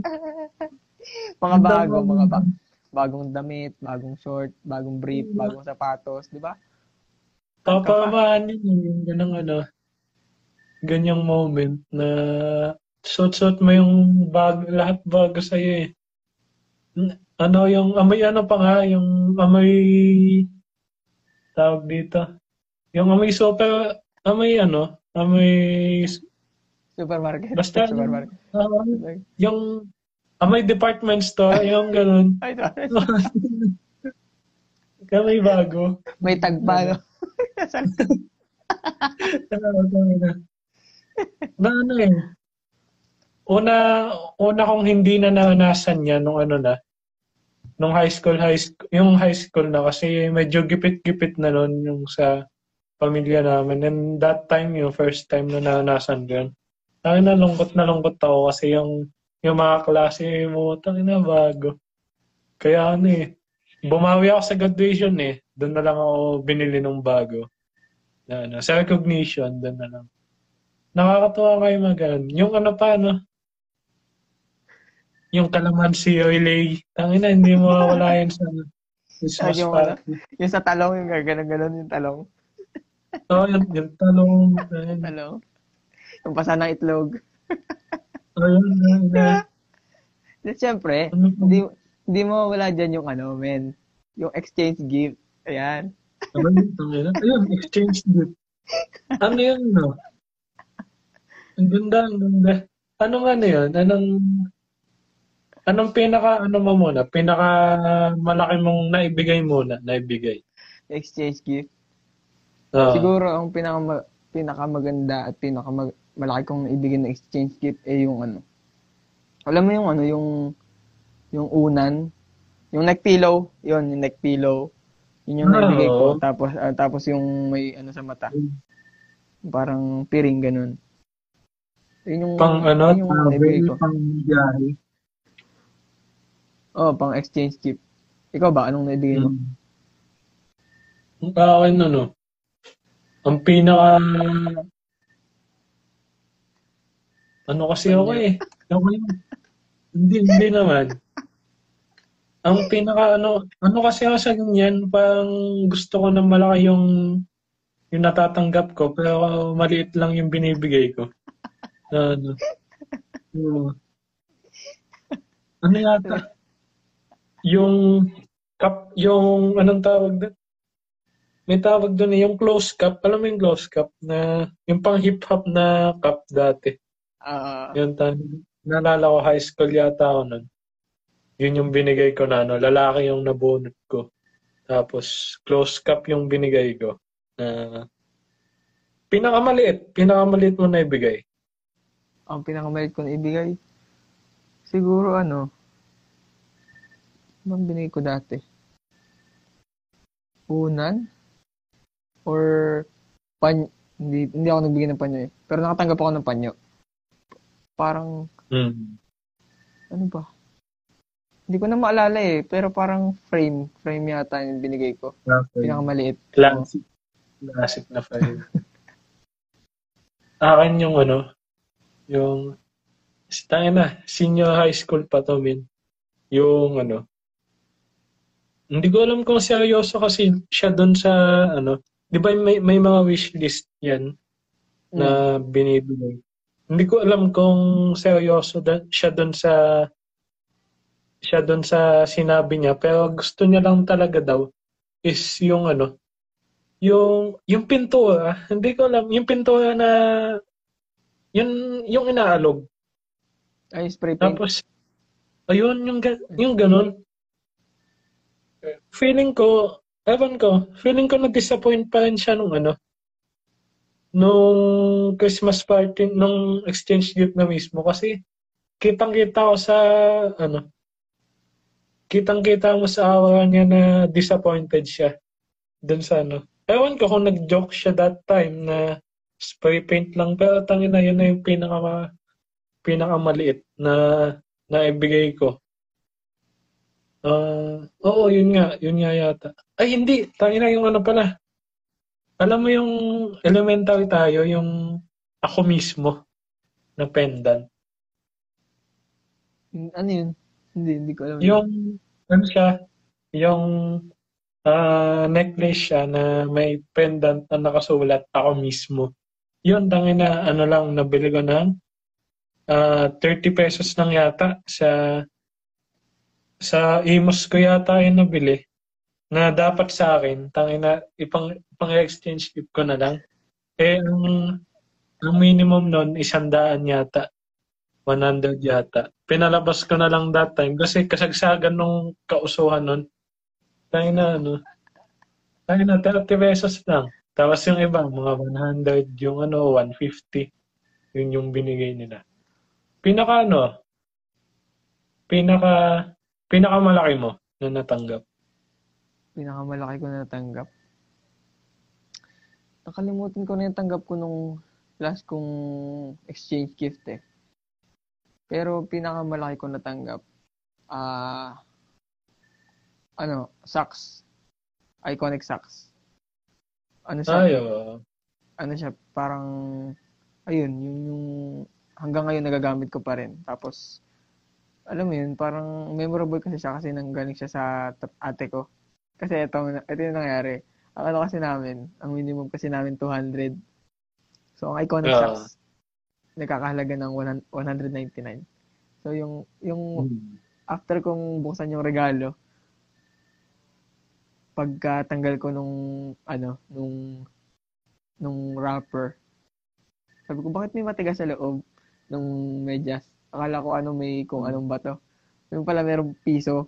Mga bago, mga bago. Bagong damit, bagong short, bagong brief, bagong sapatos, di ba? Papamahan yun, yung ganang ano, ganyang moment na suot-suot mo yung bag, lahat bago sa'yo eh. Ano yung, amoy ano pa nga, yung amoy, tawag dito, yung amoy super, amoy ano, amoy... Supermarket. Basta, supermarket. Uh, yung... Ah, may department store, yung ganun. Ay, doon. May bago. May tagpa, no? Na ano eh. Una, una kong hindi na naranasan niya nung ano na. Nung high school, high school, yung high school na kasi medyo gipit-gipit na nun yung sa pamilya namin. And that time, yung first time na naranasan yun. Ay, nalungkot na lungkot ako kasi yung yung mga klase mo, tangin na bago. Kaya ano eh, bumawi ako sa graduation eh. Doon na lang ako binili ng bago. Na, ano, sa recognition, doon na lang. Nakakatuwa kayo mga ganun. Yung ano pa, ano? Yung calamansi relay. Tangin na, hindi mo wala yun sa Christmas yung, party. Yung sa talong, yung ganun-ganun yung talong. Oo, oh, yung, yung talong. Yung talong. Yung pasa ng itlog. Ayun, na. Siyempre, di, di mo wala dyan yung ano, men. Yung exchange gift. Ayan. Ayun, exchange gift. Ano yun, no? Ang ganda, ang ganda. Anong ano yun? Anong, anong pinaka, ano mo muna? Pinaka malaki mong naibigay muna, naibigay. Exchange gift. Uh, Siguro, ang pinaka, pinaka maganda at pinaka mag, malaki kong ibigay na exchange gift eh yung ano. Alam mo yung ano, yung yung unan, yung neck pillow, yun, yung neck pillow. Yun yung oh. naibigay ko. Tapos uh, tapos yung may ano sa mata. Parang piring ganun. Yun yung pang ano, yung pang naibigay ko. Pang biyahe. Oh, pang exchange gift. Ikaw ba anong naibigay mo? Ang akin ano. Ang pinaka Ano kasi ako eh. Okay. Hindi, hindi naman. Ang pinaka ano, ano kasi ako sa ganyan, parang gusto ko na malaki yung yung natatanggap ko, pero maliit lang yung binibigay ko. Ano? Uh, ano yata? Yung cup, yung anong tawag doon? May tawag doon eh, yung close cup. Alam mo yung close cup na, yung pang hip-hop na cup dati. Uh, yun, nalala ko, high school yata ako nun. Yun yung binigay ko na, ano, lalaki yung nabunot ko. Tapos, close cup yung binigay ko. Uh, pinakamaliit. Pinakamaliit mo na ibigay. Ang pinakamaliit ko na ibigay? Siguro, ano, anong binigay ko dati? Unan? Or, panyo? Hindi, hindi ako nagbigay ng panyo eh. Pero nakatanggap ako ng panyo. Parang, mm. ano ba? Hindi ko na maalala eh, pero parang frame. Frame yata yung binigay ko. Okay. Pinakamaliit. Classic. Classic na frame. Akin yung ano, yung, tayo na, senior high school pa to, min. Yung ano, hindi ko alam kung seryoso kasi siya dun sa, ano, di ba may, may mga wishlist yan mm. na binibigay. Hindi ko alam kung seryoso da- siya doon sa siya doon sa sinabi niya, pero gusto niya lang talaga daw is yung ano, yung yung pintura, hindi ko alam yung pintura na yun yung inaalog. Ay, spray paint. Tapos ayun yung yung ganun. Feeling ko, ewan ko, feeling ko na-disappoint pa rin siya nung ano. Nung Christmas party, nung exchange gift na mismo kasi kitang-kita ko sa ano, kitang-kita mo sa aura niya na disappointed siya dun sa ano. Ewan ko kung nag-joke siya that time na spray paint lang. Pero tangin na, yun na yung pinaka, pinakamaliit na naibigay ko. Uh, oo, yun nga. Yun nga yata. Ay, hindi. Tangin na yung ano pala. Alam mo yung elementary tayo, yung ako mismo na pendant. Ano yun? Hindi, hindi ko alam. Yung, ano siya? Yung uh, necklace siya na may pendant na nakasulat ako mismo. Yun, tangin na, ano lang, nabili ko ng uh, thirty pesos lang yata sa sa Amos ko yata yung nabili na dapat sa akin, tangin na, ipang, ipang-exchange gift ko na lang. Eh, ang, ang minimum nun, isandaan yata. one hundred yata. Pinalabas ko na lang that time kasi kasagsagan nung kausuhan nun. Tangin na, ano, tangin na, thirty pesos lang. Tapos yung iba, mga one hundred, yung ano, one fifty. Yun yung binigay nila. Pinaka, ano, pinaka, pinakamalaki mo na natanggap? Pinakamalaki ko na natanggap? Nakalimutan ko na yung tanggap ko nung last kong exchange gift eh. Pero pinakamalaki ko natanggap, ah, uh, ano, socks. Iconic socks. Ano siya? Ay, uh... Ano siya, parang, ayun, yung, yung hanggang ngayon nagagamit ko pa rin. Tapos, alam mo yun, parang memorable kasi siya kasi nanggaling siya sa ate ko. Kasi ito, ito yung nangyari. Ang ano kasi namin, ang minimum kasi namin two hundred. So, ang iconic uh, socks, nagkakahalaga ng one ninety-nine. So, yung, yung hmm. after kong buksan yung regalo, pagkatanggal ko nung, ano, nung, nung wrapper, sabi ko, bakit may matigas sa loob nung medyas? Akala ko ano may kung anong bato. Yung pala merong piso.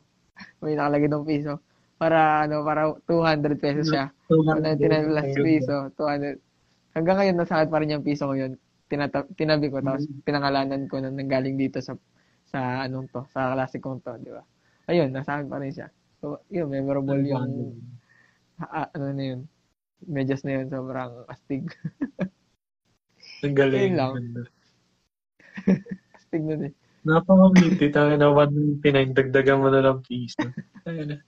May nakalagay ng piso. Para ano, para two hundred pesos siya. one ninety-nine plus piso, two hundred. Hanggang ngayon nasa akin pa rin yung piso ko yun. Tinata- tinabi ko tapos pinangalanan ko na nanggaling dito sa sa anong to, sa klasikong to, di ba? Ayun, nasa akin pa rin siya. So, yun, memorable yung ha, ano na yun. Medyas na yun, sobrang astig. Ang galing. Astig na din. Napakamiti. Tayo na one ninety-nine. Dagdagan mo na lang piso. Ayun na.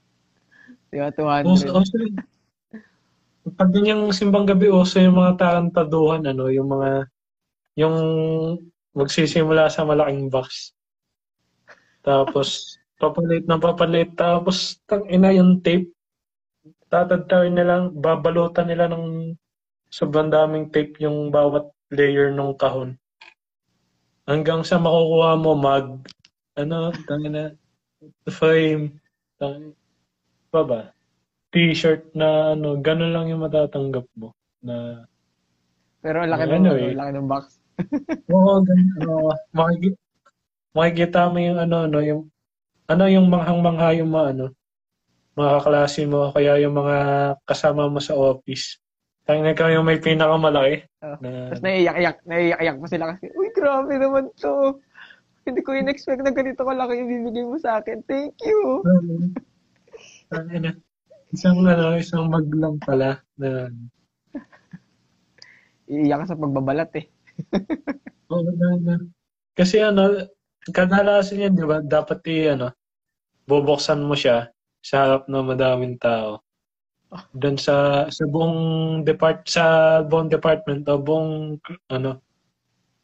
Diba, two hundred. Uso, uso. Pag yung simbang gabi, uso yung mga tarantaduhan, ano, yung mga, yung magsisimula sa malaking box. Tapos, papalit na papalit. Tapos, tang ina yung tape. Tatadtawin nila, babalutan nila ng sobrang daming tape yung bawat layer ng kahon. Hanggang sa makukuha mo mag, ano, tangina, frame, tangina, pa ba? T-shirt na, ano, gano'n lang yung matatanggap mo. Na, pero laki ng, ano, eh. Laki ng box. Oo, gano'n. Ano, makikita, makikita mo yung, ano, ano, yung, ano, yung manghang-mangha yung mga, ano, mga kaklase mo, kaya yung mga kasama mo sa office. Tangina ka yung may pinakamalaki. Oh. Na, tapos naiiyak-iyak, naiiyak-iyak pa sila kasi, uy, grabe naman to. Hindi ko in-expect na ganito kalaki yung bibigay mo sa akin. Thank you. Tangina. Isang, ano, isang maglang pala. Na, iiyak ka sa pagbabalat eh. Oo, na. Kasi ano, kadalasan yan, di ba? Dapat i, ano, bubuksan mo siya sa harap ng madaming tao. Doon sa sa buong depart sa buong department o buong ano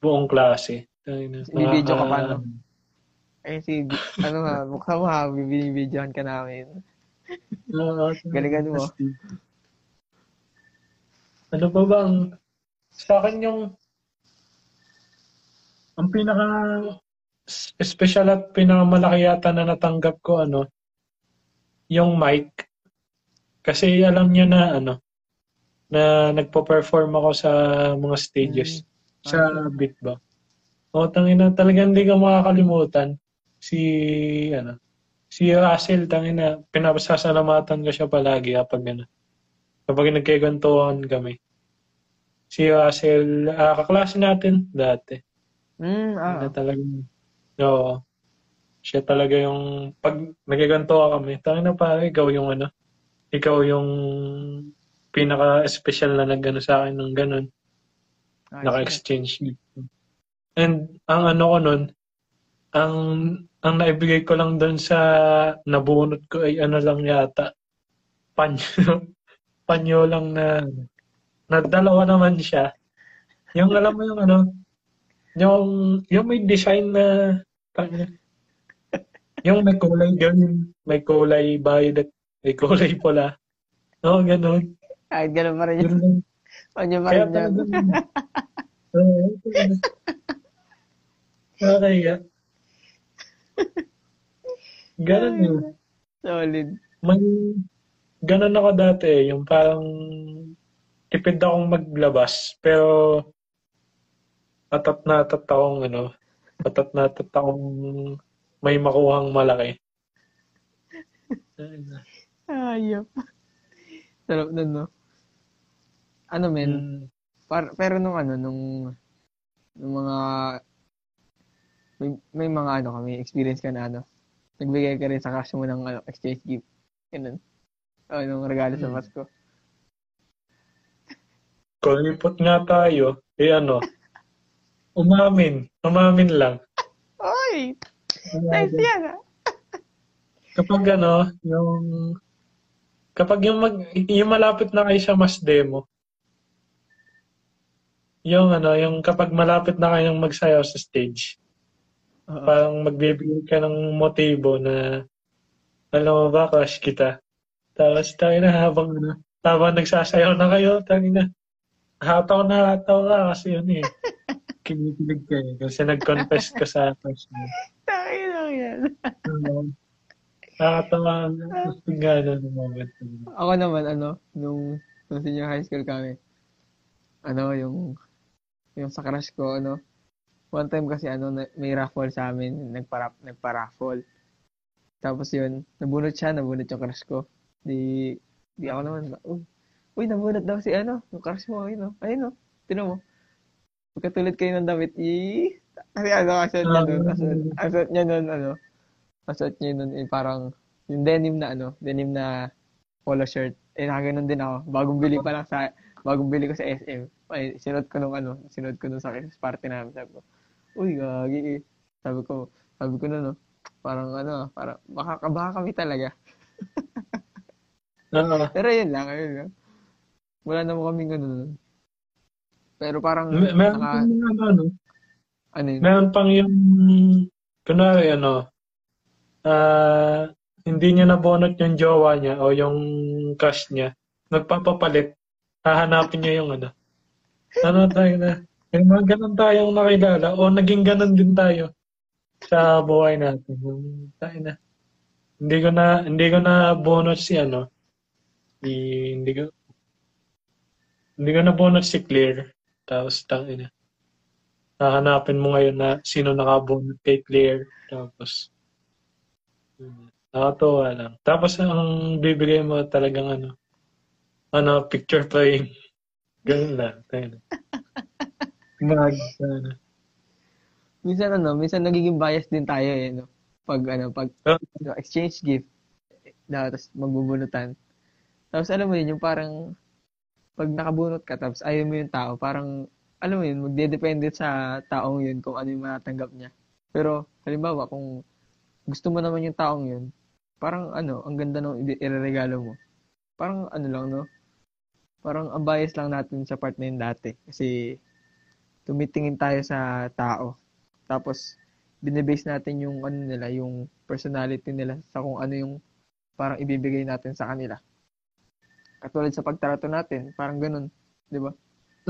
buong klase. Bibidyo ka pa no? Eh si ano nga, mukha mo ha, binibidyohan ka namin. Galingan mo. Ano ba bang sa akin yung ang pinaka special at pinakamalaki yata na natanggap ko ano yung mic. Kasi alam niyo na ano na nagpo-perform ako sa mga stages mm. sa beatbox. O tangina talaga hindi ko makakalimutan si ano si Russell tangina pinapasasalamatan ko siya palagi kapag ano kapag nagkikwentuhan kami. Si Russell uh, kaklase natin dati. Mm, ah. Talaga. Oo. Siya talaga yung pag nagkikwentuhan kami tangina pare ikaw yung ano ikaw yung pinaka-special na nag-ano sa akin ng ganun. Naka-exchange gift. And ang ano ko nun, ang, ang naibigay ko lang doon sa nabunot ko ay ano lang yata, panyo. Panyo lang na, na dalawa naman siya. Yung alam mo yung ano, yung, yung may design na, yung may kulay ganun, may kulay violet, may kulay pula. Oo, no, ganun. Ay, ganun pa rin yun. Panyo pa rin yun. Okay, yeah. Ganun yun. Solid. May, ganun ako dati eh, yung parang tipid akong maglabas, pero atat na atat akong ano, atat na atat akong may makuhang malaki. Ayop. Sarap nun, no? Ano, men? Hmm. Par- pero nung ano, nung, nung mga, may, may mga ano kami, experience ka na ano, nagbigay ka rin sa cash mo ng ano, exchange gift. Ganun. O, nung regalo hmm. sa Pasko. Kulipot nga tayo, eh ano, umamin, umamin lang. Oy! Nice yan, ah! Kapag ano, yung, kapag yung, mag, yung malapit na kayo sa mas demo, yung ano, yung kapag malapit na kayong magsayaw sa stage, uh-huh. parang magbibigay ka ng motibo na, alam mo ba, crush kita. Tapos tayo na habang, habang nagsasayaw na kayo, tayo na, hataw na hataw ka kasi yun eh. Kinikilig ka eh, kasi nag-confess ka sa crush mo. Tayo lang yan. Nakatawa ang pagkano ng moment. Ako naman, ano, nung, nung senior high school kami, ano, yung, yung sa crush ko, ano, one time kasi, ano, may raffle sa amin, nagpara, nagpa-raffle. Tapos yun, nabunot siya, nabunot yung crush ko. Di, di ako naman, oh, uy, nabunot daw si, ano, yung crush mo, ayun, no? Ayun, no? Tino mo. Pagkatulit kayo ng damit, ee, kasi, ano, asot niya nun, asot, asot niya nun, ano, Masot niya nun, eh, parang, yung denim na, ano, denim na polo shirt. Eh, nakaganon din ako. Bagong bili pa lang sa, bagong bili ko sa S M. Ay, sinod ko nung, ano, sinod ko nung sa party namin. Sabi ko, uy, gagi, eh. Sabi ko, sabi ko nun, no, parang, ano, parang, baka, baka kami talaga. uh-huh. Pero yun lang, ayun lang. Wala naman kami ganun nun. Pero parang, Mer- meron naka, pang yung, ano, ano? Ano yun? Meron pang yung, kunwari, ano, Uh, hindi niya nabonot yung jowa niya o yung crush niya, nagpapapalit, hahanapin niya yung ano. Ano tayo na? Yung mga ganun tayong nakilala o naging ganun din tayo sa buhay natin. Tayo na. Hindi ko na, hindi ko na bonot si ano. Hindi, hindi ko, hindi ko na bonot si Claire. Tapos tayo na. Hahanapin mo ngayon na sino nakabonot kay Claire. Tapos, nakatawa lang. Tapos ang bibigay mo talagang ano, ano, picture frame. Ganun lang. Mag, ano. Minsan ano, minsan nagiging bias din tayo eh, no? Pag ano, pag oh. ano, exchange gift, tapos magbubunutan. Tapos alam mo yun, yung parang, pag nakabunot ka, tapos ayaw mo yung tao, parang, alam mo yun, magdedepende sa taong yun kung ano yung matatanggap niya. Pero, halimbawa, kung gusto mo naman yung taong yun, parang ano, ang ganda nung ireregalo mo. Parang ano lang, no? Parang ang bias lang natin sa part na yun dati. Kasi tumitingin tayo sa tao. Tapos, binibase natin yung ano nila, yung personality nila sa kung ano yung parang ibibigay natin sa kanila. Katulad sa pagtrato natin, parang ganun. Di ba?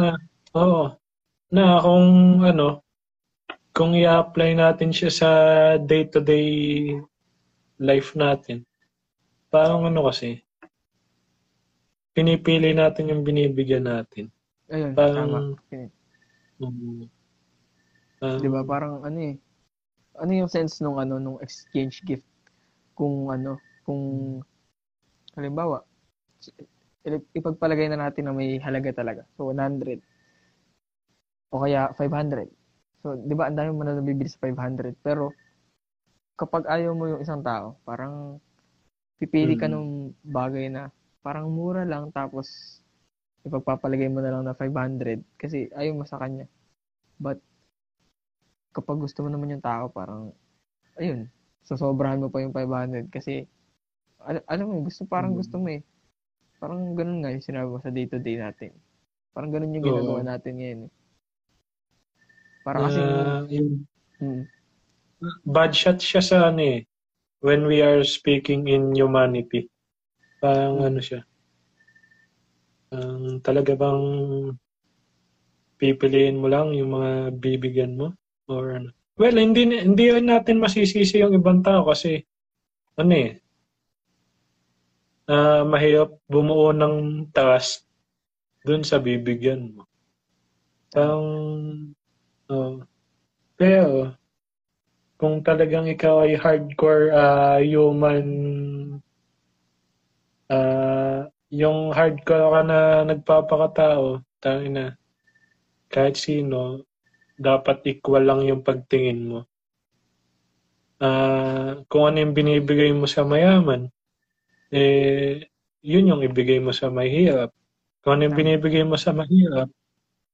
Na, oo. Na, kung ano, kung i-apply natin siya sa day-to-day life natin, parang ano kasi, pinipili natin yung binibigyan natin. Ayun, parang, okay. um, um, diba, parang ano eh, ano yung sense nung ano, nung exchange gift? Kung ano, kung, halimbawa, ipagpalagay na natin na may halaga talaga. So, one hundred. O kaya, five hundred. So, di ba, ang dami mo na nabibili sa five hundred. Pero, kapag ayaw mo yung isang tao, parang pipili ka ng bagay na parang mura lang, tapos ipagpapalagay mo na lang na five hundred kasi ayaw mo sa kanya. But kapag gusto mo naman yung tao, parang ayun, sasobrahan mo pa yung five hundred kasi al- alam mo, gusto, parang gusto mo eh. Parang ganun nga yung sinabi mo sa day-to-day natin. Parang ganun yung ginagawa natin ngayon eh. Parang kasi uh, yung hmm. bad shot siya sa ano eh. When we are speaking in humanity. Parang hmm. ano siya. Um, talaga bang pipiliin mo lang yung mga bibigyan mo? Or ano? Well, hindi, hindi natin masisisi yung ibang tao kasi ano eh, uh, mahirap bumuo ng trust dun sa bibigyan mo. Um, oh. Pero kung talagang ikaw ay hardcore uh, human uh, yung hardcore ka na nagpapakatao, tangin na, kahit sino, dapat equal lang yung pagtingin mo. Uh, kung ano yung binibigay mo sa mayaman, eh, yun yung ibigay mo sa mahirap. Kung ano yung binibigay mo sa mahirap,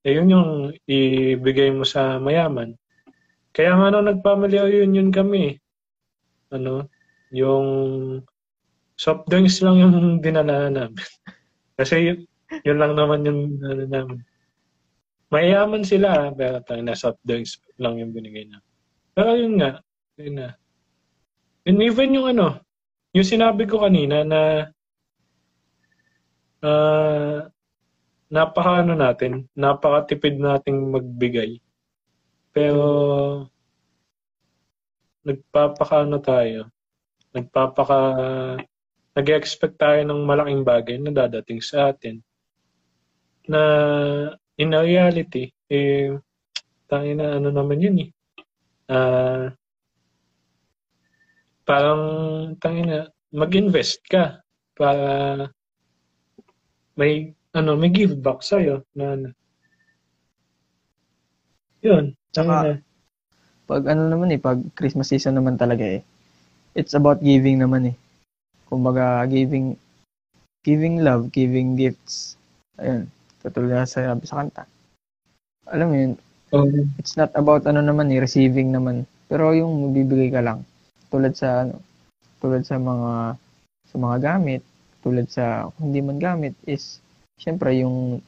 eh, yun yung ibigay mo sa mayaman. Kaya nga nung nagpamilya union kami, ano, yung soft drinks lang yung dinala namin. Kasi yun, yun lang naman yung dinala namin. Mayaman sila, pero tayo na soft drinks lang yung binigay namin. Pero yun nga, yun na. And even yung ano, yung sinabi ko kanina na uh, napaka ano natin, napakatipid nating magbigay. Pero nagpapaka ano tayo, nagpapaka... nag-expect tayo ng malaking bagay na dadating sa atin. Na in reality, eh, tayo na ano naman yun eh. Uh, parang tayo na, mag-invest ka para may, ano, may give back sa'yo. Na, na. Yun. Saka, pag ano naman eh, pag Christmas season naman talaga eh. It's about giving naman eh. Kumbaga, giving giving love, giving gifts. Ayun, katulad na sa sabi sa kanta. Alam mo yun, um, it's not about ano naman eh, receiving naman. Pero yung bibigay ka lang. Tulad sa, ano, tulad sa mga, sa mga gamit, tulad sa, kung hindi man gamit, is, syempre, yung,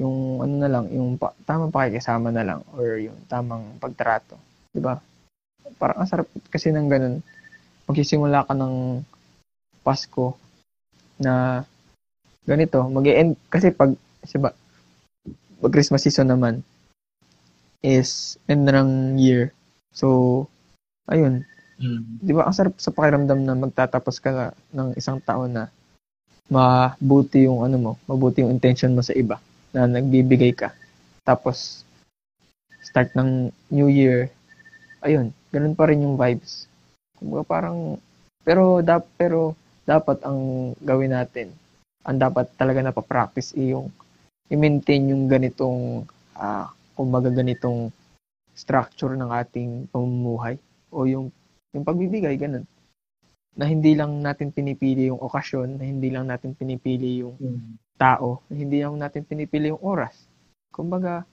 yung ano na lang, yung pa, tamang pakikisama na lang, or yung tamang pagtrato. Diba? Parang ang sarap kasi ng ganun. Magsisimula ka ng Pasko na ganito, mag-e-end kasi pag siya pag Christmas season naman is end ng year. So ayun. Mm. 'Di ba ang sarap sa pakiramdam na magtatapos ka na ng isang taon na mabuti yung ano mo, mabuti yung intention mo sa iba na nagbibigay ka. Tapos start ng new year. Ayun, ganun pa rin yung vibes. Kumbaga parang pero da, pero dapat ang gawin natin, ang dapat talaga na pa-practice yung i-maintain yung ganitong, uh, kumbaga ganitong structure ng ating pamumuhay o yung, yung pagbibigay, ganun. Na hindi lang natin pinipili yung okasyon, na hindi lang natin pinipili yung tao, na hindi lang natin pinipili yung oras. Kumbaga,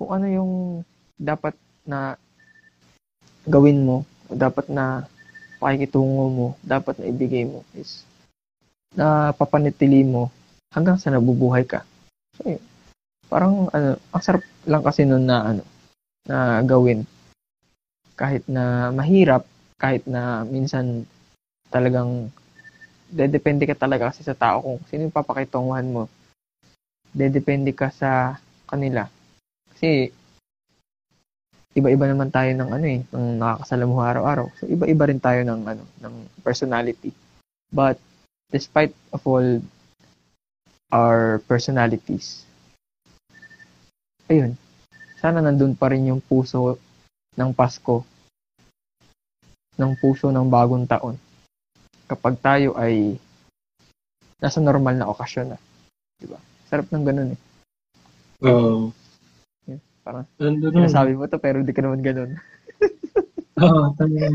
kung ano yung dapat na gawin mo, dapat na pakikitungo mo, dapat na ibigay mo is na papanatili mo hanggang sa nabubuhay ka. So, yun. Parang ano, ang sarap lang kasi nun na ano, na gawin. Kahit na mahirap, kahit na minsan talagang dedepende ka talaga kasi sa tao kung sino yung papakitunguhan mo. Dedepende ka sa kanila. Kasi iba-iba naman tayo ng ano eh, ng nakakasalamuha araw-araw. So iba-iba rin tayo ng ano, ng personality. But despite of all our personalities, ayun, sana nandun pa rin yung puso ng Pasko, ng puso ng bagong taon. Kapag tayo ay nasa normal na okasyon na, di ba? Sarap ng ganun eh. Oo. Um, Parang, sinasabi mo to pero di ka naman ganun. Oo, oh, tama.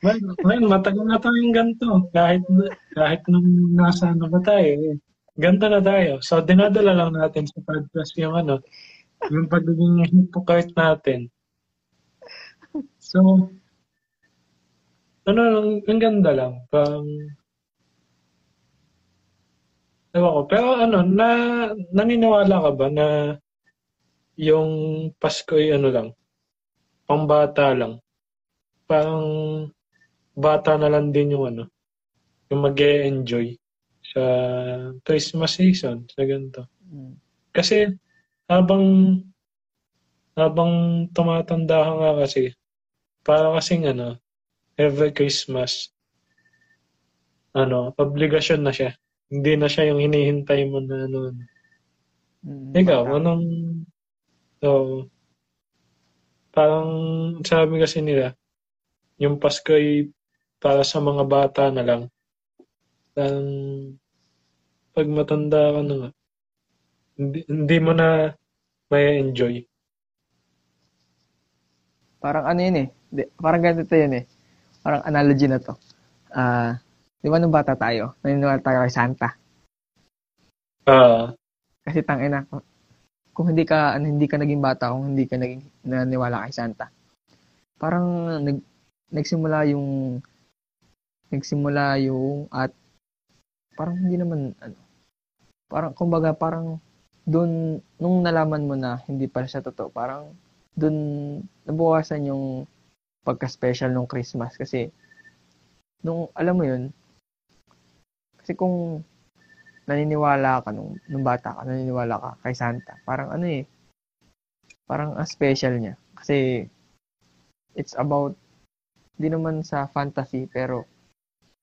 Well, well, matagal na tayong ganito. Kahit, kahit nung nasa ano ba tayo, ganito na tayo. So, dinadala lang natin sa podcast yung ano, yung pagiging hypocrite natin. So, ano, ang ganda lang. Pang, ewan ko. Pero ano, na, naniniwala ka ba na yung Pasko ay ano lang, pangbata lang? Parang bata na lang din yung ano, yung mag-e-enjoy sa Christmas season, sa ganito. Kasi habang habang tumatanda ka nga kasi, para kasing ano, every Christmas, ano, obligasyon na siya. Hindi na siya yung hinihintay mo na ano. Mm, Ikaw, bata. Anong, so, parang sabi kasi nila, yung Pasko ay para sa mga bata na lang. Parang pag matanda ka na nga, hindi, hindi mo na may enjoy. Parang ano yun eh. Parang ganito yun eh. Parang analogy na to. Uh, di ba nung bata tayo, naniniwala tayo kay Santa? Uh, Kasi tangin na, kung hindi ka, hindi ka naging bata, kung hindi ka naging naniniwala kay Santa, parang nag nagsimula yung nagsimula yung at parang hindi naman ano, parang kumbaga parang doon nung nalaman mo na hindi pala siya totoo, parang doon nabawasan yung pagka-special nung Christmas kasi nung alam mo yun, kasi kung naniniwala ka nung, nung bata ka, naniniwala ka kay Santa, parang ano eh, parang ang special niya kasi it's about di naman sa fantasy, pero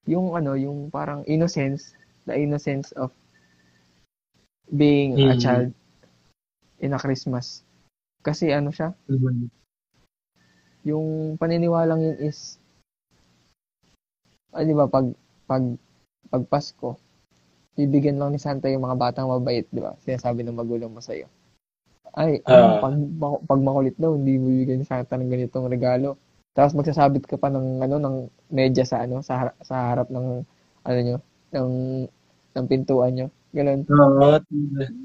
yung ano, yung parang innocence, the innocence of being mm-hmm. a child in a Christmas. Kasi ano siya, mm-hmm. yung paniniwalang yun is, ah, di ba, pag, pag, pag Pasko, bibigyan lang ni Santa yung mga batang mabait, di ba? Sinasabi ng magulang mo sa'yo. Ay, uh, pag, pag makulit daw, hindi bibigyan ni Santa ng ganitong regalo. Tapos magsasabit ka pa ng ano ng media sa ano sa sa harap ng ano niyo, ng ng pintuan niyo. Ganun. Oo.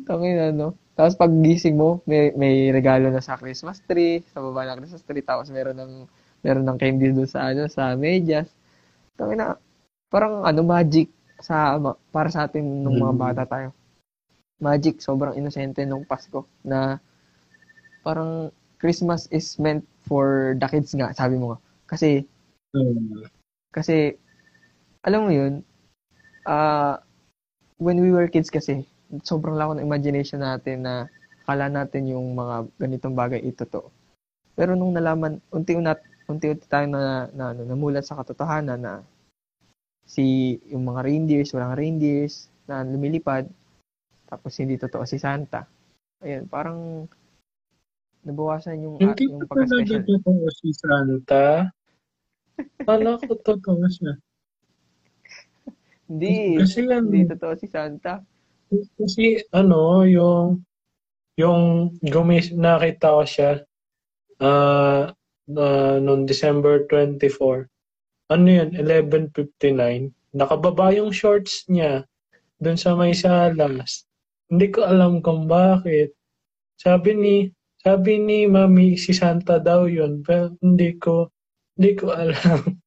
Tangina no. Tapos pag gising mo, may may regalo na sa Christmas tree, sa baba ng Christmas tree, tapos meron ng meron ng candy doon sa ano sa medyas. Tangina. Parang ano magic sa para sa atin nung mga bata tayo. Magic, sobrang inosente nung Pasko na parang Christmas is meant for the kids nga, sabi mo nga. Kasi, um, kasi, alam mo yun, uh, when we were kids kasi, sobrang lawak ng imagination natin na akala natin yung mga ganitong bagay ito to. Pero nung nalaman, unti-unat, unti-unti tayo na, na, na, namulat sa katotohanan na si, yung mga reindeers, walang reindeers, na lumilipad, tapos hindi totoo si Santa. Ayan, parang, nabawasan yung at yung pagka-special. Hindi ko talaga totoo si Santa. Kala ko totoo siya. Hindi. Kasi ano, hindi totoo si Santa. Kasi ano, yung yung gumis, nakita ko siya uh, uh, noong December twenty-fourth. Ano yun? eleven fifty-nine. Nakababa yung shorts niya dun sa may salas. Hindi ko alam kung bakit. Sabi ni Sabi ni Mami, si Santa daw yun, pero hindi ko, hindi ko alam.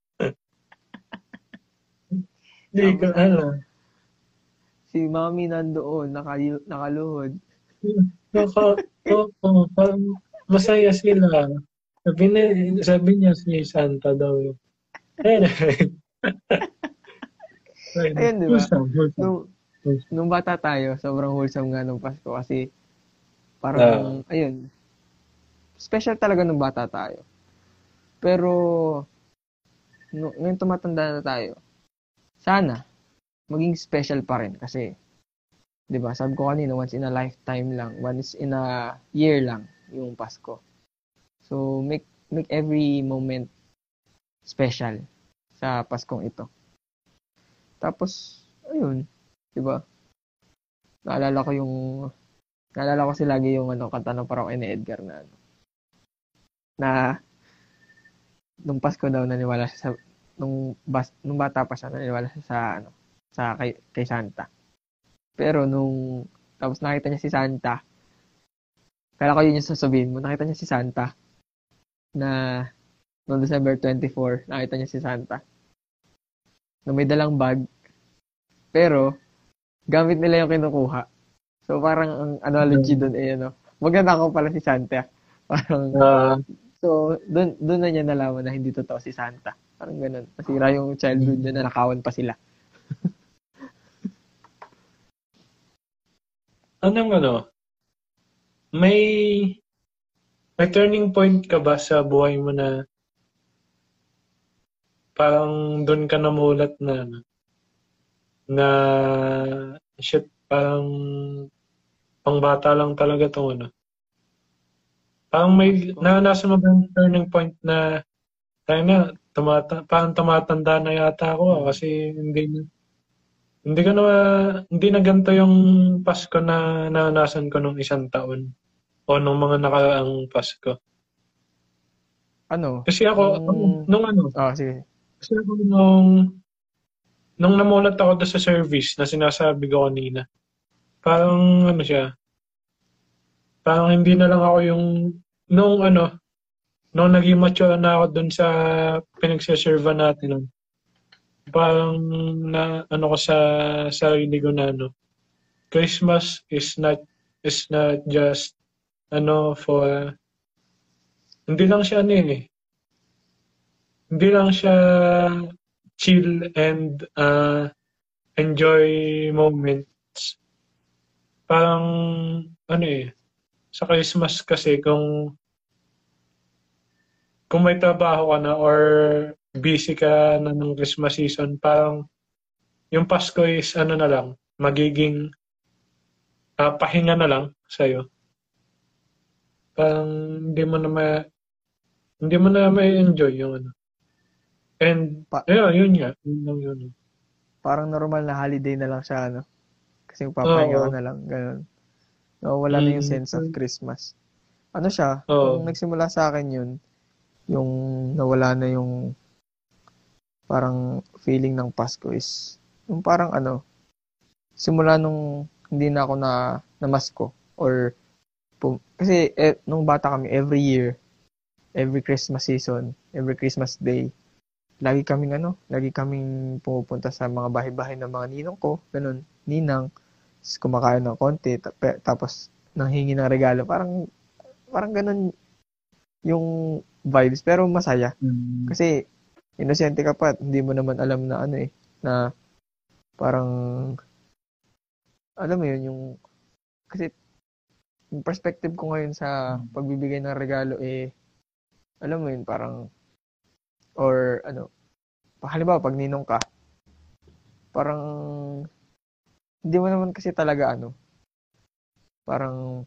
Hindi ko alam. Si Mami nandoon, nakal- nakaluhod. Naka, oo, parang masaya sila. Sabi niya, sabi niya si Santa daw yun. Anyway. Ayun, di ba? Nung, nung bata tayo, sobrang wholesome nga nung Pasko kasi parang, uh, ayun, special talaga nung bata tayo. Pero, no, ngayon tumatanda na tayo, sana, maging special pa rin. Kasi, di ba, sabi ko kanina, once in a lifetime lang, once in a year lang, yung Pasko. So, make make every moment special sa Paskong ito. Tapos, ayun, di ba, naalala ko yung, naalala ko kasi lagi yung ano, kanta ng parang ni Edgar na ano, na nung Pasko daw naniwala siya sa nung bas, nung bata pa siya naniniwala siya sa ano, sa kay, kay Santa. Pero nung tapos nakita niya si Santa, kala ko yun yung sasabihin mo, nakita niya si Santa na noong December twenty-four, nakita niya si Santa na may dalang bag. Pero gamit nila yung kinukuha. So parang ang analogy doon eh ano, maganda pala si Santa. Parang uh, so doon doon na niya nalaman na hindi totoo si Santa. Parang ganoon. Masira yung childhood niya na nakawan pa sila. Anong ano? May may turning point ka ba sa buhay mo na parang doon ka namulat na na shit, parang pangbata lang talaga tong ano. Parang may nasa mo ba yung turning point na tayo na tumata, parang tumatanda na yata ako kasi hindi hindi ka na hindi na ganito yung Pasko na nanasan ko nung isang taon o nung mga nakaraang Pasko. Ano? Kasi ako um, nung ano? Ah, oh, sige. Kasi ako nung Nung namulat ako doon sa service na sinasabi ko kanina, parang ano siya, parang hindi na lang ako yung, nung ano, nung naging mature na ako doon sa pinagsaserva natin, parang na, ano ko sa sarili ko na ano, Christmas is not, is not just, ano, for, hindi lang siya ano eh, hindi lang siya, chill and uh, enjoy moments. Parang, ano eh, sa Christmas kasi kung kung may trabaho ka na or busy ka na ng Christmas season, parang yung Pasko is ano na lang, magiging uh, pahinga na lang sa'yo. Parang hindi mo na may, hindi mo na may enjoy yung ano. And, pa- yeah, yun nga. Yun, yun, yun. Parang normal na holiday na lang siya, ano? Kasi magpapahinga oh, ka na lang, ganun. No, wala mm-hmm. na yung sense of Christmas. Ano siya? Oh. Kung nagsimula sa akin yun, yung nawala na yung parang feeling ng Pasko is, yung parang ano, simula nung hindi na ako na namasko or pum- kasi eh, nung bata kami, every year, every Christmas season, every Christmas day, Lagi kaming ano, lagi kaming pumupunta sa mga bahay-bahay ng mga ninong ko, ganun, ninang, kumakain ng konti, tapos nanghingi ng regalo, parang, parang ganun yung vibes, pero masaya. Mm. Kasi, inosente ka pa, hindi mo naman alam na ano eh, na parang, alam mo yun, yung, kasi, yung perspective ko ngayon sa pagbibigay ng regalo eh, alam mo yun, parang, or ano, halimbawa pag ninong ka, parang hindi mo naman kasi talaga ano, parang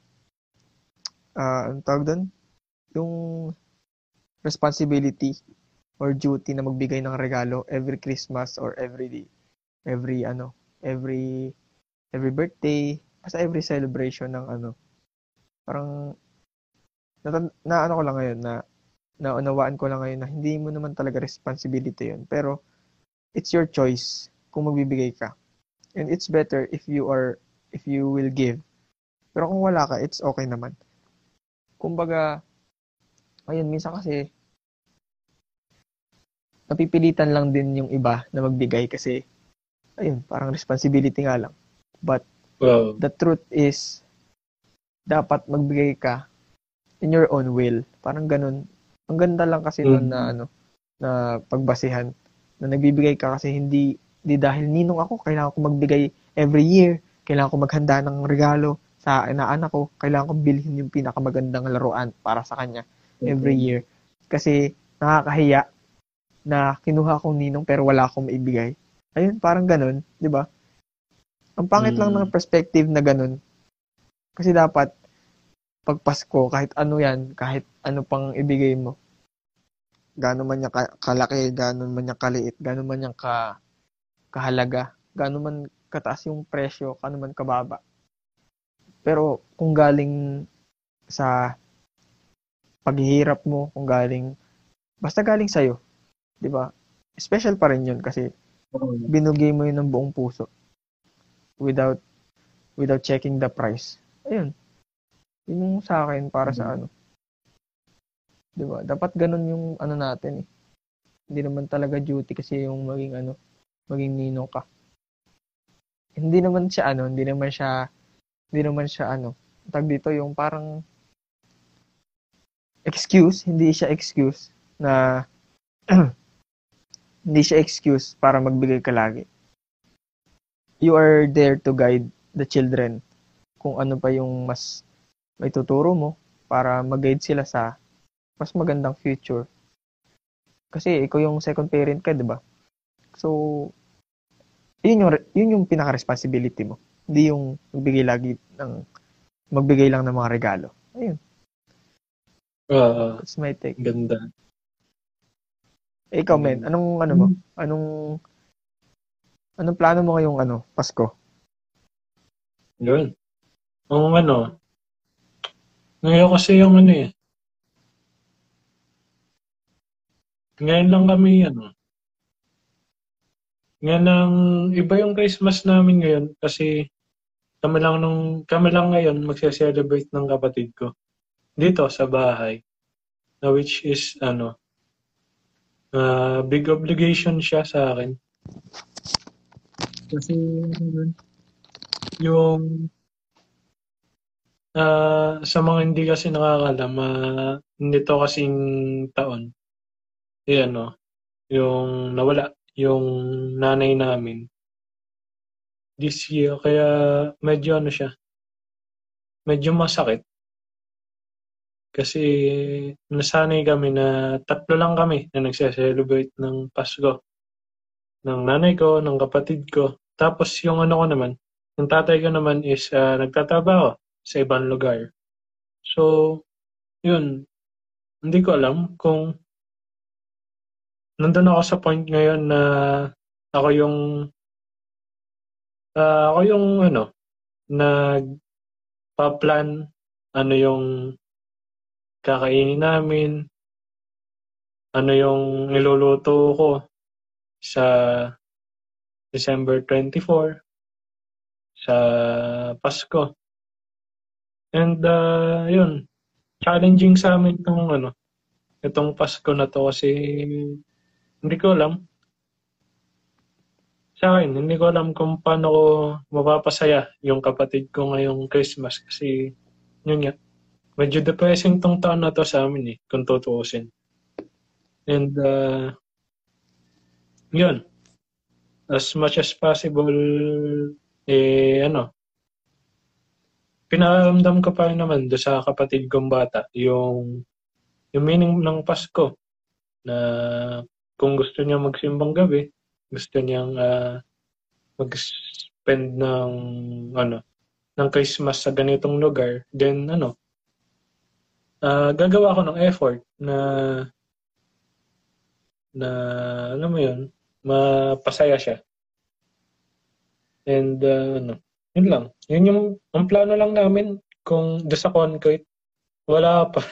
uh, anong tawag doon? Yung responsibility or duty na magbigay ng regalo every Christmas or every day, every ano, every every birthday, basta every celebration ng ano, parang na, na ano ko lang ngayon na naunawaan ko lang ngayon na hindi mo naman talaga responsibility yun. Pero, it's your choice kung magbibigay ka. And it's better if you are, if you will give. Pero kung wala ka, it's okay naman. Kumbaga, ayun, minsan kasi, napipilitan lang din yung iba na magbigay kasi, ayun, parang responsibility nga lang. But, well, the truth is, dapat magbigay ka in your own will. Parang ganun. Ang ganda lang kasi noon na ano na pagbasihan na nagbibigay ka kasi hindi, hindi dahil ninong ako kailangan ko magbigay every year, kailangan ko maghanda ng regalo sa anak ko, kailangan ko bilhin yung pinakamagandang laruan para sa kanya every year kasi nakakahiya na kinuha akong ninong pero wala akong maibigay. Ayun, parang ganun, 'di ba? Ang pangit mm. lang ng perspective na ganun. Kasi dapat pag Pasko, kahit ano yan, kahit ano pang ibigay mo, gano'n man niya kalaki, gano'n man niya kaliit, gano'n man niya ka, kahalaga, gano'n man kataas yung presyo, gano'n man kababa. Pero kung galing sa paghihirap mo, kung galing, basta galing sa'yo, di ba? special pa rin yun kasi binugay mo yun ng buong puso without without checking the price. Ayun. Yun yung sa akin para mm-hmm. sa ano. Diba? Dapat ganun yung ano natin eh. Hindi naman talaga duty kasi yung maging ano, maging ninong ka. Hindi naman siya ano, hindi naman siya hindi naman siya ano. Tag dito yung parang excuse, hindi siya excuse na hindi siya excuse para magbigay ka lagi. You are there to guide the children kung ano pa yung mas may tuturo mo para mag-guide sila sa mas magandang future. Kasi ikaw yung second parent ka, di ba? So, yun yung, yun yung pinaka-responsibility mo. Hindi yung magbigay lagi ng, magbigay lang ng mga regalo. Ayun. Uh, That's my take. Ganda. Eh, ikaw, men, anong, ano mo? Anong, anong plano mo ngayong, ano, Pasko? Yun. Ang, ano, ngayon kasi yung, ano, eh. Ngayon lang kami, ano. Ngayon lang, iba yung Christmas namin ngayon kasi kami lang, nung, kami lang ngayon magse-celebrate ng kapatid ko. Dito, sa bahay. Na which is, ano, Uh, big obligation siya sa akin. Kasi yung uh, sa mga hindi kasi nakakalam, uh, nito kasing taon, eh ano, yung nawala, yung nanay namin this year, kaya medyo ano siya, medyo masakit. Kasi nasanay kami na tatlo lang kami na nagse-celebrate ng Pasko. Ng nanay ko, ng kapatid ko. Tapos yung ano ko naman, yung tatay ko naman is uh, nagtatrabaho sa ibang lugar. So, yun. Hindi ko alam kung nandun ako sa point ngayon na ako yung uh, ako yung ano, nagpa-plan ano yung kakainin namin, ano yung niluluto ko sa December twenty-fourth, sa Pasko. And uh, yun, challenging sa amin itong, ano, itong Pasko na to kasi hindi ko alam. Sa akin, hindi ko alam kung paano ko mapapasaya yung kapatid ko ngayong Christmas kasi yun yan. Medyo depressing tong taon na to sa amin eh, kung tutuusin. And, uh, yun. As much as possible, eh, ano, pinaramdam ko pa rin naman do sa kapatid kong bata, yung, yung meaning ng Pasko, na kung gusto niya magsimbang gabi, gusto niyang uh, mag-spend ng, ano, ng Christmas sa ganitong lugar, then, ano, Uh, gagawa ko ng effort na na alam mo yun, mapasaya siya. And uh, ano, yun lang. Yun yung ang plano lang namin kung doon sa concrete. Wala pa.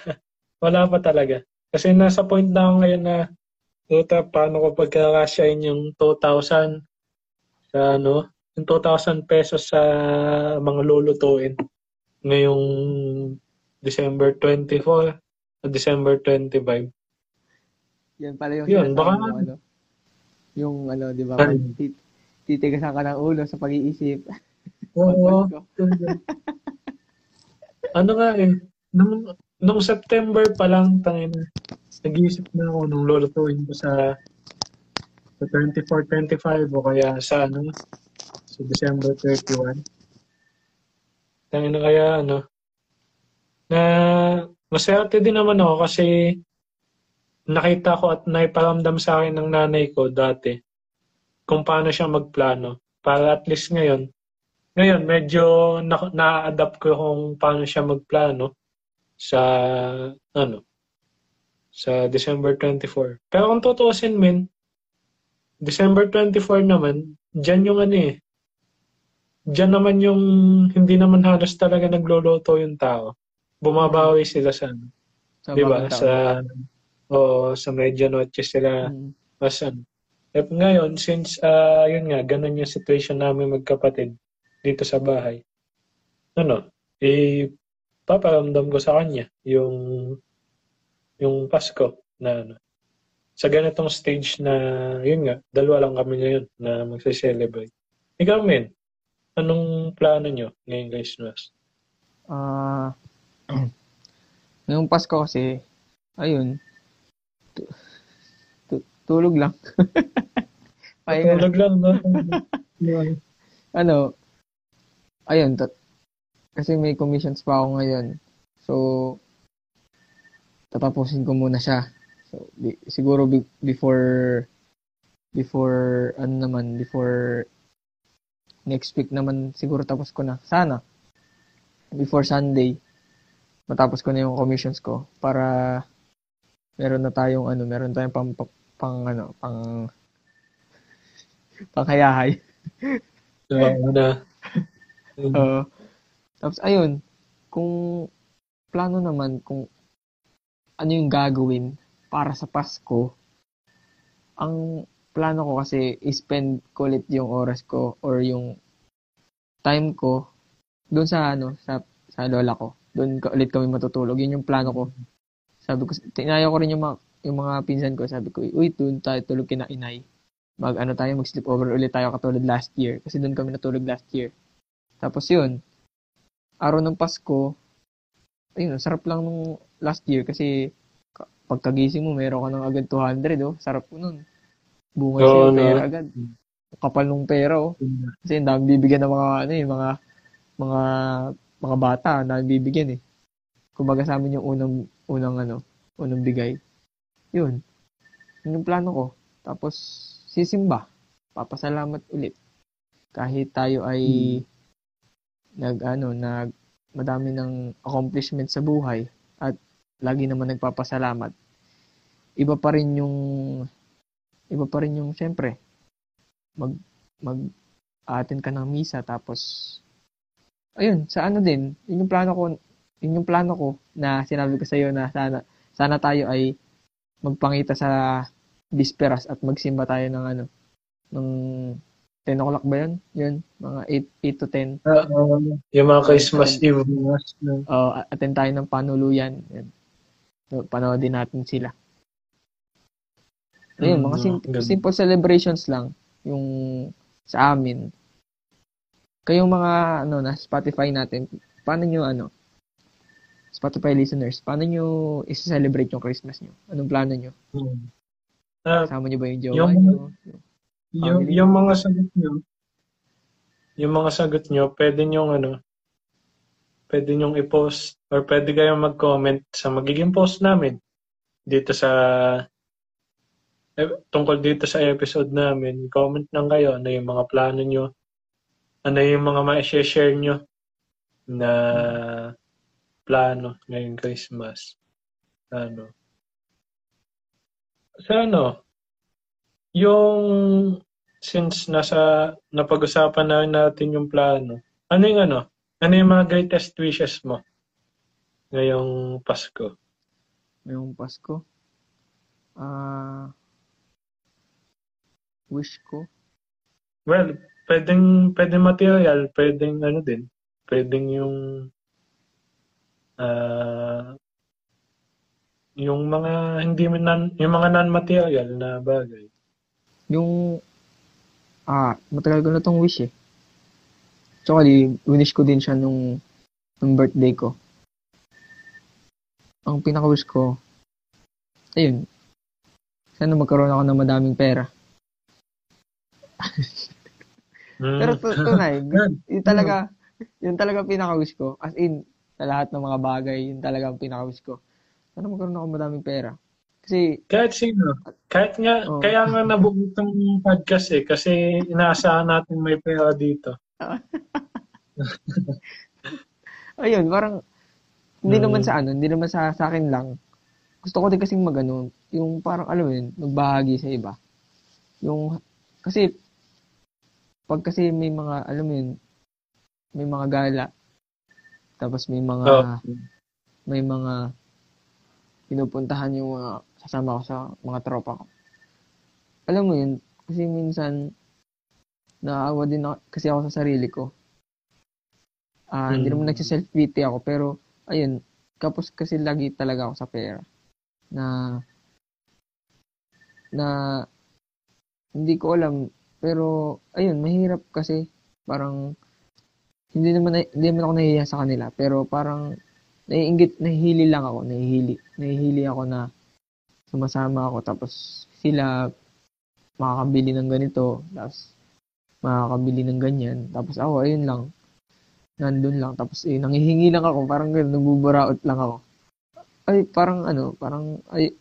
Wala pa talaga. Kasi nasa point na ako ngayon na puta, paano ko pagkakasyain yung two thousand sa ano, yung two thousand pesos sa mga lulutuin ngayong December twenty-fourth at December twenty-fifth. Yan pala yung yun, baka mo, ano? Yung ano, di ba? Tit- titigasan ka ng ulo sa pag-iisip. Oo. Ano nga eh, nung, nung September pa lang, tangin, nag-iisip na ako nung lulutuin ko sa, sa twenty-four, twenty-five o kaya sa ano, sa December thirty-first. Tangin na kaya ano, na masayate din naman ako kasi nakita ko at naiparamdam sa akin ng nanay ko dati kung paano siya magplano. Para at least ngayon, ngayon medyo na- na-adapt ko kung paano siya magplano sa, ano, sa December twenty-fourth. Pero kung tutuusin, men, December twenty-fourth naman, dyan yung ano eh, dyan naman yung hindi naman halos talaga nagluluto yung tao. Bumabawi sila sa, sa diba, sa, o, sa medianoche sila, mm. mas, ano, Eh, ngayon, since, uh, yun nga, ganun yung situation namin magkapatid dito sa bahay, ano, eh, paparamdam ko sa kanya yung, yung Pasko na, ano, sa ganitong stage na, yun nga, dalawa lang kami ngayon na magse-celebrate. Ikaw, men, anong plano nyo ngayon, guys? Ah, uh, ngayong Pasko kasi, ayun, tu- tu- tulog lang. Tulog lang, no? Ano, ayun, t- kasi may commissions pa ako ngayon. So, tatapusin ko muna siya. So, di- siguro be- before, before, ano naman, before, next week naman siguro tapos ko na. Sana. Before Sunday, matapos ko na yung commissions ko para meron na tayong ano, meron tayong pang, pang, pang ano, pang panghayahay. So, na. Uh, tapos ayun, kung plano naman kung ano yung gagawin para sa Pasko, ang plano ko kasi i-spend ko ulit yung oras ko or yung time ko doon sa ano sa sa lola ko. Doon ulit kami matutulog. Yun yung plano ko. Sabi ko, tinayo ko rin yung mga, yung mga pinsan ko. Sabi ko, uy, doon tayo tulog kina inay. Mag ano tayo, mag sleepover ulit tayo katulad last year. Kasi doon kami natulog last year. Tapos yun, araw ng Pasko, ayun, sarap lang nung last year kasi pagkagising mo, meron ka ng agad two hundred. Oh, sarap po nun. Bunga oh, siya yung pera no. Agad. Kapal nung pera, oh. Kasi ang daming bibigyan ng mga, ano eh, mga, mga, mga bata, ang daming bibigyan eh. Kumbaga sa amin yung unang, unang ano, unang bigay. Yun. Yun yung plano ko. Tapos, sisimba. Papasalamat ulit. Kahit tayo ay, hmm. nag, ano, nag, madami ng accomplishment sa buhay, at lagi naman nagpapasalamat. Iba pa rin yung, Iba pa rin yung, siyempre, mag, mag-attend ka ng misa, tapos, ayun, sa ano din, yun yung plano ko, yun yung plano ko, na sinabi ko sa'yo na sana, sana tayo ay magpangita sa bisperas at magsimba tayo ng ano, ng ten o'clock ba yun? Yun, mga eight, eight to ten. Uh, yung mga Christmas Eve. Oo, attend tayo ng panuluyan. So, panoodin natin sila. Ayun, mga simple, simple celebrations lang yung sa amin. Kayong mga ano na Spotify natin, paano nyo ano? Spotify listeners, paano nyo i-celebrate yung Christmas nyo? Anong plano nyo? Uh, Kasama nyo ba yung jowa nyo? Yung, yung mga sagot nyo, yung mga sagot nyo, pwede nyo ano, pwede nyo i-post or pwede kayong mag-comment sa magiging post namin dito sa tungkol dito sa episode namin. Comment lang kayo ano yung mga plano nyo, ano yung mga ma-share nyo na plano ngayong Christmas. Ano? Sa ano? Yung since nasa napag-usapan na natin yung plano, ano yung ano? Ano yung mga greatest wishes mo ngayong Pasko? Ngayong Pasko? Ah... Uh... Wish ko? Well, pwedeng, pwedeng material, pwedeng ano din, pwedeng yung, uh, yung mga, hindi man, yung mga non-material na bagay. Yung, ah, matagal ko na tong wish eh. Actually, winish ko din siya nung, nung birthday ko. Ang pinaka-wish ko, ayun, sana magkaroon ako ng madaming pera. Pero tunay, yun talaga, yun talaga pinaka-wish ko. As in, sa lahat ng mga bagay, yun talaga ang pinaka-wish ko. Sana magkaroon ako madaming pera. Kasi, kahit sino, kahit nga, oh. Kaya nga nabuo itong podcast eh, kasi inaasahan natin may pera dito. Ayun, parang, hindi hmm. naman sa ano, hindi naman sa, sa akin lang. Gusto ko din kasing mag-ano, yung parang, alam mo yun, magbahagi sa iba. Yung, kasi, pag kasi may mga, alam mo yun, may mga gala, tapos may mga, oh. may mga, pinupuntahan yung mga, sasama ko sa mga tropa ko. Alam mo yun, Kasi minsan, naawa din ako, kasi ako sa sarili ko. Uh, hmm. Hindi naman nagsiself-pity ako, pero ayun, kapos kasi lagi talaga ako sa pera. Na, na, hindi ko alam, pero ayun, mahirap kasi parang, hindi naman, hindi naman ako nahihiya sa kanila, pero parang, naiinggit, nahihili lang ako, nahihili. Nahihili ako na sumasama ako, tapos sila makakabili ng ganito, tapos makakabili ng ganyan, tapos ako, ayun lang, nandun lang, tapos eh, nangihingi lang ako, parang gano'n, nagbuburaot lang ako. Ay, parang ano, parang, ay,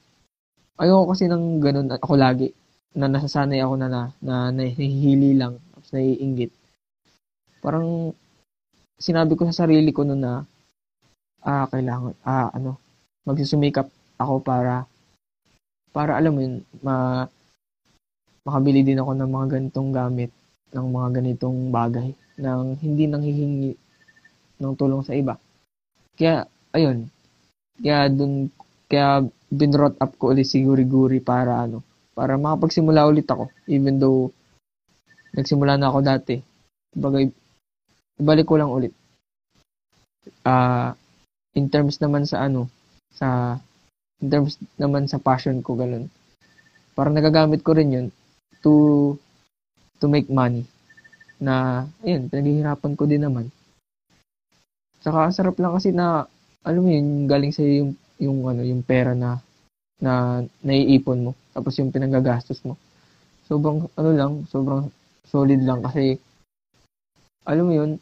ayoko kasi ng gano'n, ako lagi, na nasasanay ako na, na, na nahihili lang, tapos naiinggit. Parang, sinabi ko sa sarili ko noon na, ah, kailangan, ah, ano, magsusumikap ako para, para alam mo yun, ma, makabili din ako ng mga ganitong gamit, ng mga ganitong bagay, ng hindi nanghihingi ng tulong sa iba. Kaya, ayun, kaya dun, kaya binrot up ko ulit si Guri-Guri para, ano, para makapagsimula ulit ako, even though, nagsimula na ako dati, bagay, ibalik ko lang ulit. Ah, uh, in terms naman sa ano, sa, in terms naman sa passion ko, ganun. Parang nagagamit ko rin yun to, to make money. Na, ayun, pinaghihirapan ko din naman. Saka, sarap lang kasi na, alam mo yun, galing sa'yo yung, yung, ano, yung pera na, na, naiipon mo. Tapos yung pinanggagastos mo. Sobrang, ano lang, sobrang solid lang kasi, alam mo yun,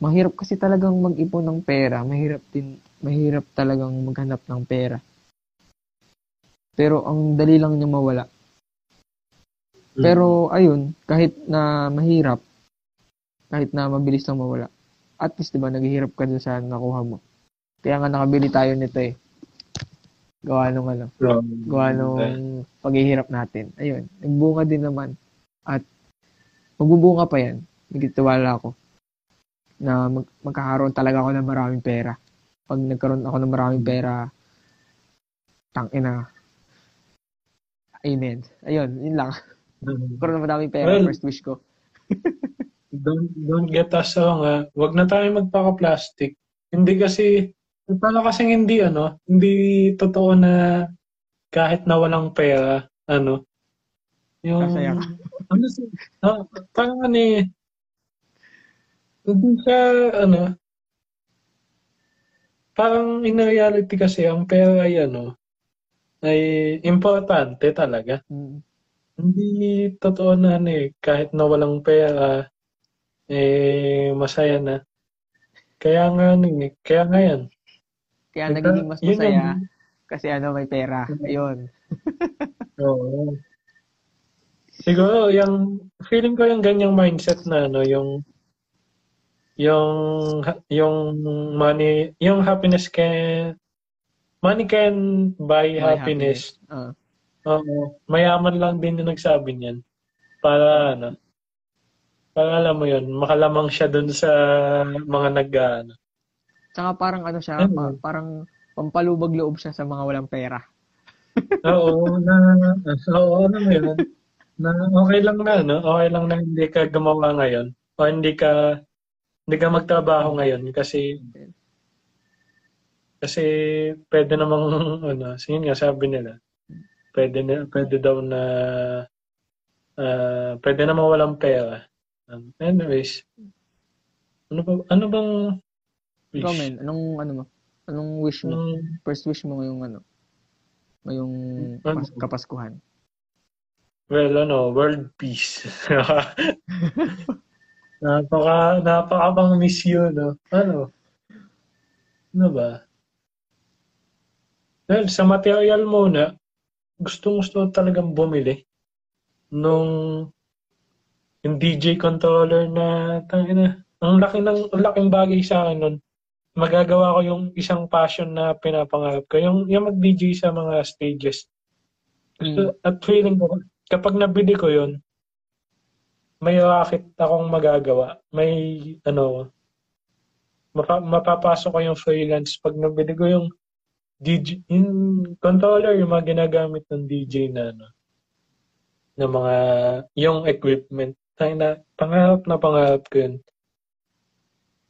mahirap kasi talagang mag-ipon ng pera. Mahirap din, mahirap talagang maghanap ng pera. Pero ang dali lang niya mawala. Mm. Pero ayun, kahit na mahirap, kahit na mabilis lang mawala, at least diba naghihirap ka dun sa nakuha mo. Kaya nga nakabili tayo nito eh. Gawa nung ano, gawa nung paghihirap natin. Ayun, nagbunga din naman. At magbubunga pa yan. Nagtitiwala ako na mag- magkakaroon talaga ako ng maraming pera. Pag nagkaroon ako ng maraming pera, tangina. Amen. Ayun, yun lang. Nagkaroon ng maraming pera, well, first wish ko. don't, don't get us wrong, ha? Huwag na tayo magpaka-plastic. Hindi kasi, pala kasing hindi, ano, hindi totoo na kahit na walang pera, ano, yung, kasaya ka. ano, no, parang ano eh, hindi siya, ano, parang in reality kasi, ang pera ay, ano, ay importante talaga. Mm. Hindi totoo na, ano eh, kahit na walang pera, eh, masaya na. Kaya nga, ano eh, kaya nga yan. Kaya Ito, nagiging mas masaya, yun, kasi ano, may pera. Ayun. Oo. Siguro, yung, feeling ko yung ganyang mindset na, ano, yung, yung yung money, yung happiness can money can buy may happiness. happiness. Uh. Oo, mayaman lang din 'yung nagsabi niyan. Para ano? Para alam mo 'yun, makalamang siya doon sa mga nag-aano. Tsaka parang ano siya, uh-huh. parang pampalubag loob siya sa mga walang pera. Oo, na oo na 'yun. Na okay lang na, no? Okay lang na hindi ka gumawa ngayon. O hindi ka Hindi ka magtrabaho ngayon kasi kasi pwede namang ano, yun nga sabi nila. Pwede na, pwede daw na uh, pwede namang walang pera. Um, anyways. Ano ba ano bang wish? Comment, anong ano mo? Anong wish mo? Um, First wish mo ngayong ano? Ngayong pas- kapaskuhan. Well, ano, world peace. Napaka, napakabang miss yun, no? Ano? Ano ba? Well, sa material muna, gustong-gusto talagang bumili nung yung D J controller na, tangina, ang laki ng, ang laking bagay sa akin nun. Magagawa ko yung isang passion na pinapangarap ko. Yung, yung mag-D J sa mga stages. Mm. At feeling ko, kapag nabili ko yun, may racket akong magagawa. May, ano, mapa- mapapasok ko yung freelance pag nabili ko yung D J, yung controller, yung mga ginagamit ng D J na, ano, ng mga yung equipment. Na, pangarap na pangarap ko yun.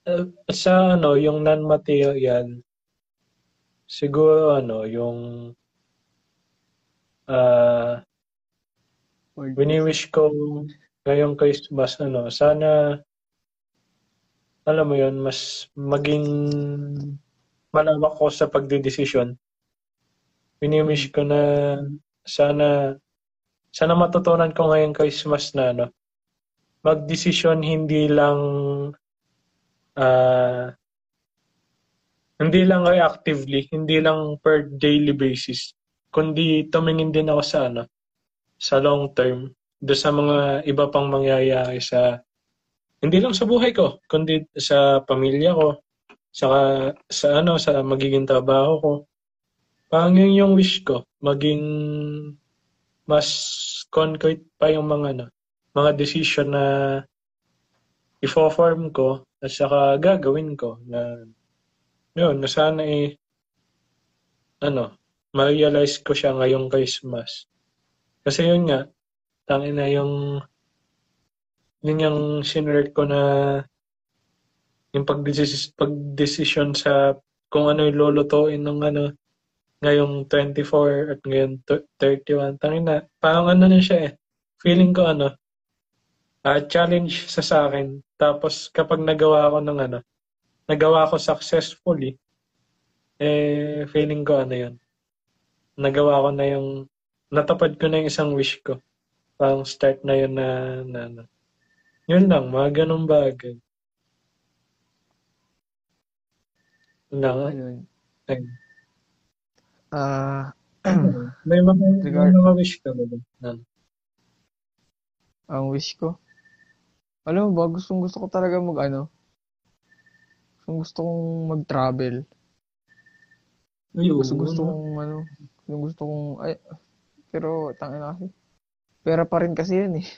Uh, sa ano, yung non-material, siguro ano, yung uh, wini-wish ko ngayong Christmas, ano, sana alam mo yun, mas maging malawak ko sa pagdidesisyon. Wini-wish ko na sana sana matutunan ko ngayong Christmas na ano, magdesisyon hindi lang uh, hindi lang reactively, hindi lang per daily basis, kundi tumingin din ako sa ano, sa long term, do sa mga iba pang mangyayari sa hindi lang sa buhay ko, kundi sa pamilya ko, saka sa ano, sa magiging trabaho ko. Parang yun yung wish ko, maging mas concrete pa yung mga ano, mga decision na ifo-form ko at saka gagawin ko na yun, na sana eh ano, ma-realize ko siya ngayong Christmas. Kasi yun nga, tangin na yung yun yung sinurate ko na yung pagdesis, pagdesisyon sa kung ano yung lulutuin ng ano ngayong twenty-four at ngayon thirty-one. Tangin na, parang ano na siya eh. Feeling ko ano, Uh, challenge sa sa akin. Tapos kapag nagawa ko ng ano, nagawa ko successfully, eh feeling ko ano yun, nagawa ko na yung, natapad ko na yung isang wish ko. Parang start na yun na, na, na. Yun lang, mga ganun bagay. Yun lang. Uh, may mga, regard... mga wish ka ba? Ano? Ang wish ko? Alam mo ba, gustong gusto ko talaga mag ano? Gustong gusto kong mag-travel. Gusto gusto kong ano? Gustong gusto kong ay pero tangin na kasi. Pera pa rin kasi yan eh.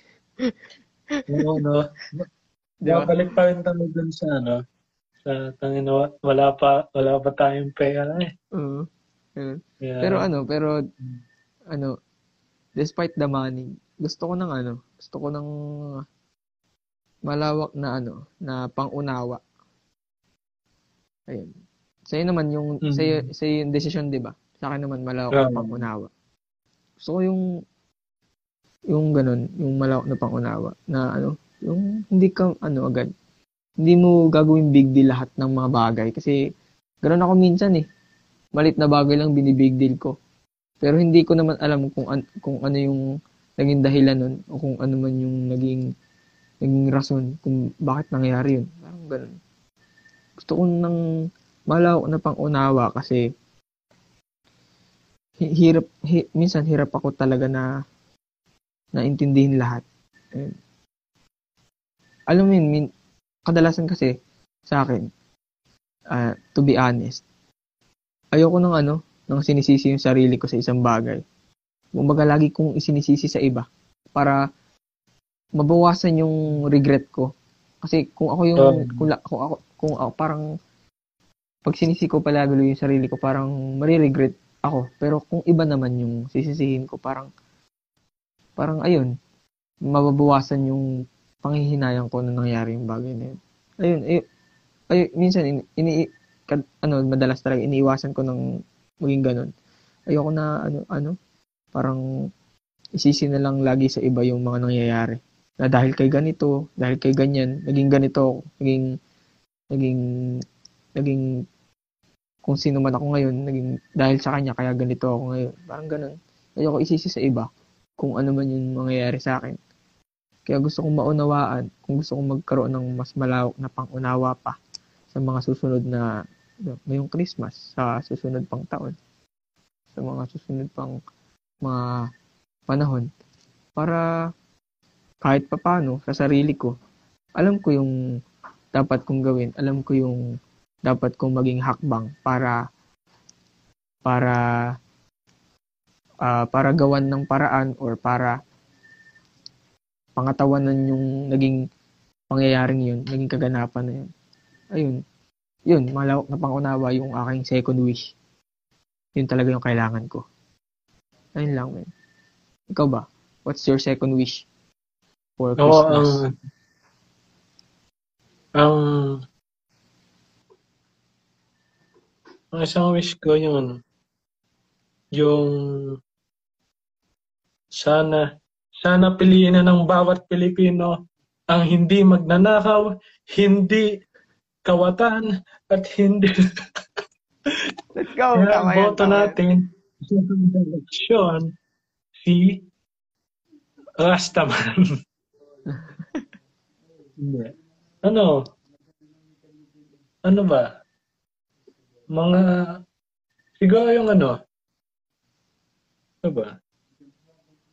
Oo no. Diyan balik pa rin tayo dun sa ano. Sa tangin na wala pa wala pa tayong pera eh. Oo. Uh, yeah. Pero ano, pero ano, despite the money, gusto ko ng ano, gusto ko ng malawak na ano, na pang-unawa. Ayun. Sa'yo naman yung, mm-hmm. sa'yo, sa'yo yung decision, di ba? Sa akin naman, malawak yeah. na pang-unawa. Gusto ko yung, yung ganun, yung malawak na pang-unawa, na ano, yung hindi ka, ano agad, hindi mo gagawin big deal lahat ng mga bagay. Kasi, ganun ako minsan eh. Malit na bagay lang binibig deal ko. Pero hindi ko naman alam kung, an- kung ano yung naging dahilan nun, o kung ano man yung naging naging rason kung bakit nangyari yun. Parang ganun. Gusto ko nang malawak na pang-unawa kasi hirap, hi, minsan hirap ako talaga na naintindihin lahat. Ayun. Alam mo yun, min, kadalasan kasi sa akin, uh, to be honest, ayoko ng ano, ng sinisisi yung sarili ko sa isang bagay. Kumbaga lagi kong isinisisi sa iba para mabawasan yung regret ko. Kasi kung ako yung um, kung, kung ako kung ako parang pag sinisi ko palagi yung sarili ko, parang mariregret ako. Pero kung iba naman yung sisisihin ko, parang parang ayun, mababawasan yung panghihinayang ko na nangyari yung bagay na yun. Ayun, ayun, ayun minsan ini, ini kad, ano madalas talaga iniiwasan ko ng maging ganun. Ayoko na ano ano parang isisi na lang lagi sa iba yung mga nangyayari. Na dahil kay ganito, dahil kay ganyan, naging ganito, naging, naging, naging, kung sino man ako ngayon, naging dahil sa kanya, kaya ganito ako ngayon. Parang ganun. Ayoko isisi sa iba kung ano man yung mangyayari sa akin. Kaya gusto kong maunawaan, kung gusto kong magkaroon ng mas malawak na pang-unawa pa sa mga susunod na, ngayong Christmas, sa susunod pang taon, sa mga susunod pang mga panahon, para kahit papano sa sarili ko, alam ko yung dapat kong gawin, alam ko yung dapat kong maging hakbang para para uh, para gawan ng paraan or para pangatawanan yung naging pangyayaring yun, naging kaganapan na yun. Ayun, yun, malawak na pangunawa yung aking second wish. Yun talaga yung kailangan ko. Ayun lang, man. Ikaw ba? What's your second wish for Christmas? Oh, um, um, ang isang wish ko yun, yung sana, sana piliin na ng bawat Pilipino ang hindi magnanakaw, hindi kawatan, at hindi... Let's go! Kaya ang boto natin sa eleksyon, si Rastaman. Ano? Ano ba? Mga... Siguro yung ano? Ano ba?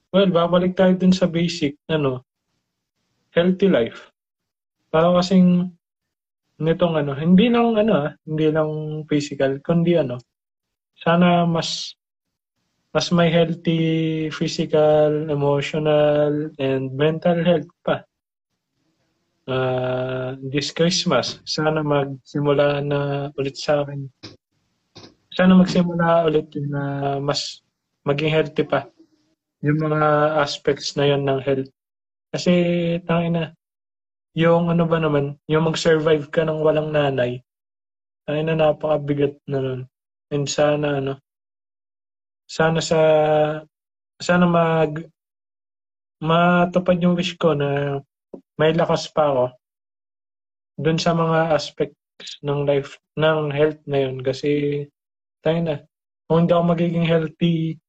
Well, babalik tayo dun sa basic, ano? Healthy life. Para kasing nitong ano, hindi lang ano, hindi lang physical, kundi ano, sana mas mas may healthy physical, emotional, and mental health pa. Uh, this Christmas, sana magsimula na ulit sa akin. Sana magsimula ulit na mas maging healthy pa yung mga aspects na yon ng health. Kasi, tangin na, yung ano ba naman, yung mag-survive ka ng walang nanay, ay na napakabigat na nun. And sana ano, sana sa, sana mag, matupad yung wish ko na may lakas pa ako dun sa mga aspects ng life, ng health na yun. Kasi, tayo na, kung hindi ako magiging healthy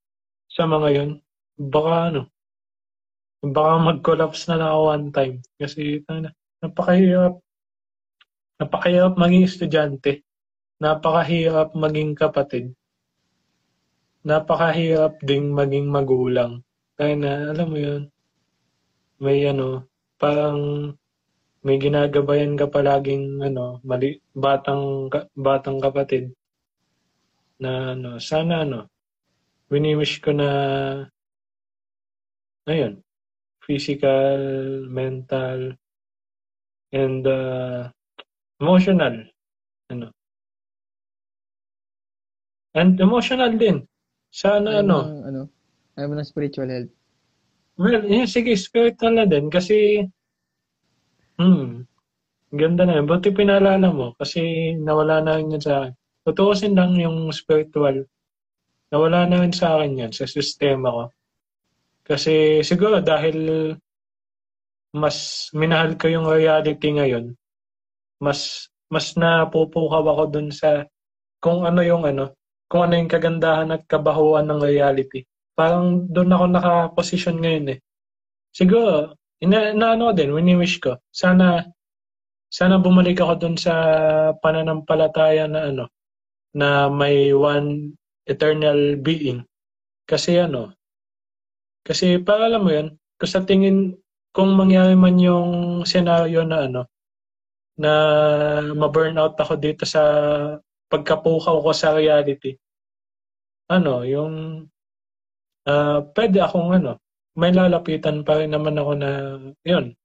sa mga yun, baka ano, baka mag-collapse na lang ako one time. Kasi, tayo na, napakahirap. Napakahirap maging estudyante. Napakahirap maging kapatid. Napakahirap ding maging magulang. Tayo na, alam mo yun. May ano, parang may ginagabayan ka palaging ano, mali, batang, batang kapatid. Na ano, sana ano, wini-wish ko na ayun, physical, mental, and uh, emotional. Ano? And emotional din. Sana ano. Ano? Ayaw mo ng spiritual health. Well, yeah, sige, spiritual na din. Kasi, hmm, ganda na yun. Buti pinalala mo. Kasi nawala na yun sa akin. Tutuusin lang yung spiritual. Nawala na yun sa akin yun, sa sistema ko. Kasi siguro dahil mas minahal ko yung reality ngayon, mas mas napupukaw ako dun sa kung ano yung ano, kung ano yung kagandahan at kabahuan ng reality. Parang dun ako nakaposisyon ngayon eh. Siguro, ina, na ano din, wini-wish ko, sana, sana bumalik ako dun sa pananampalataya na ano, na may one eternal being. Kasi ano, Kasi para alam mo yun, kung sa tingin, kung mangyari man yung senaryo na ano, na ma-burnout ako dito sa pagkapukaw ko sa reality, ano, yung, uh, pwede akong ano, may lalapitan pa rin naman ako na, yun,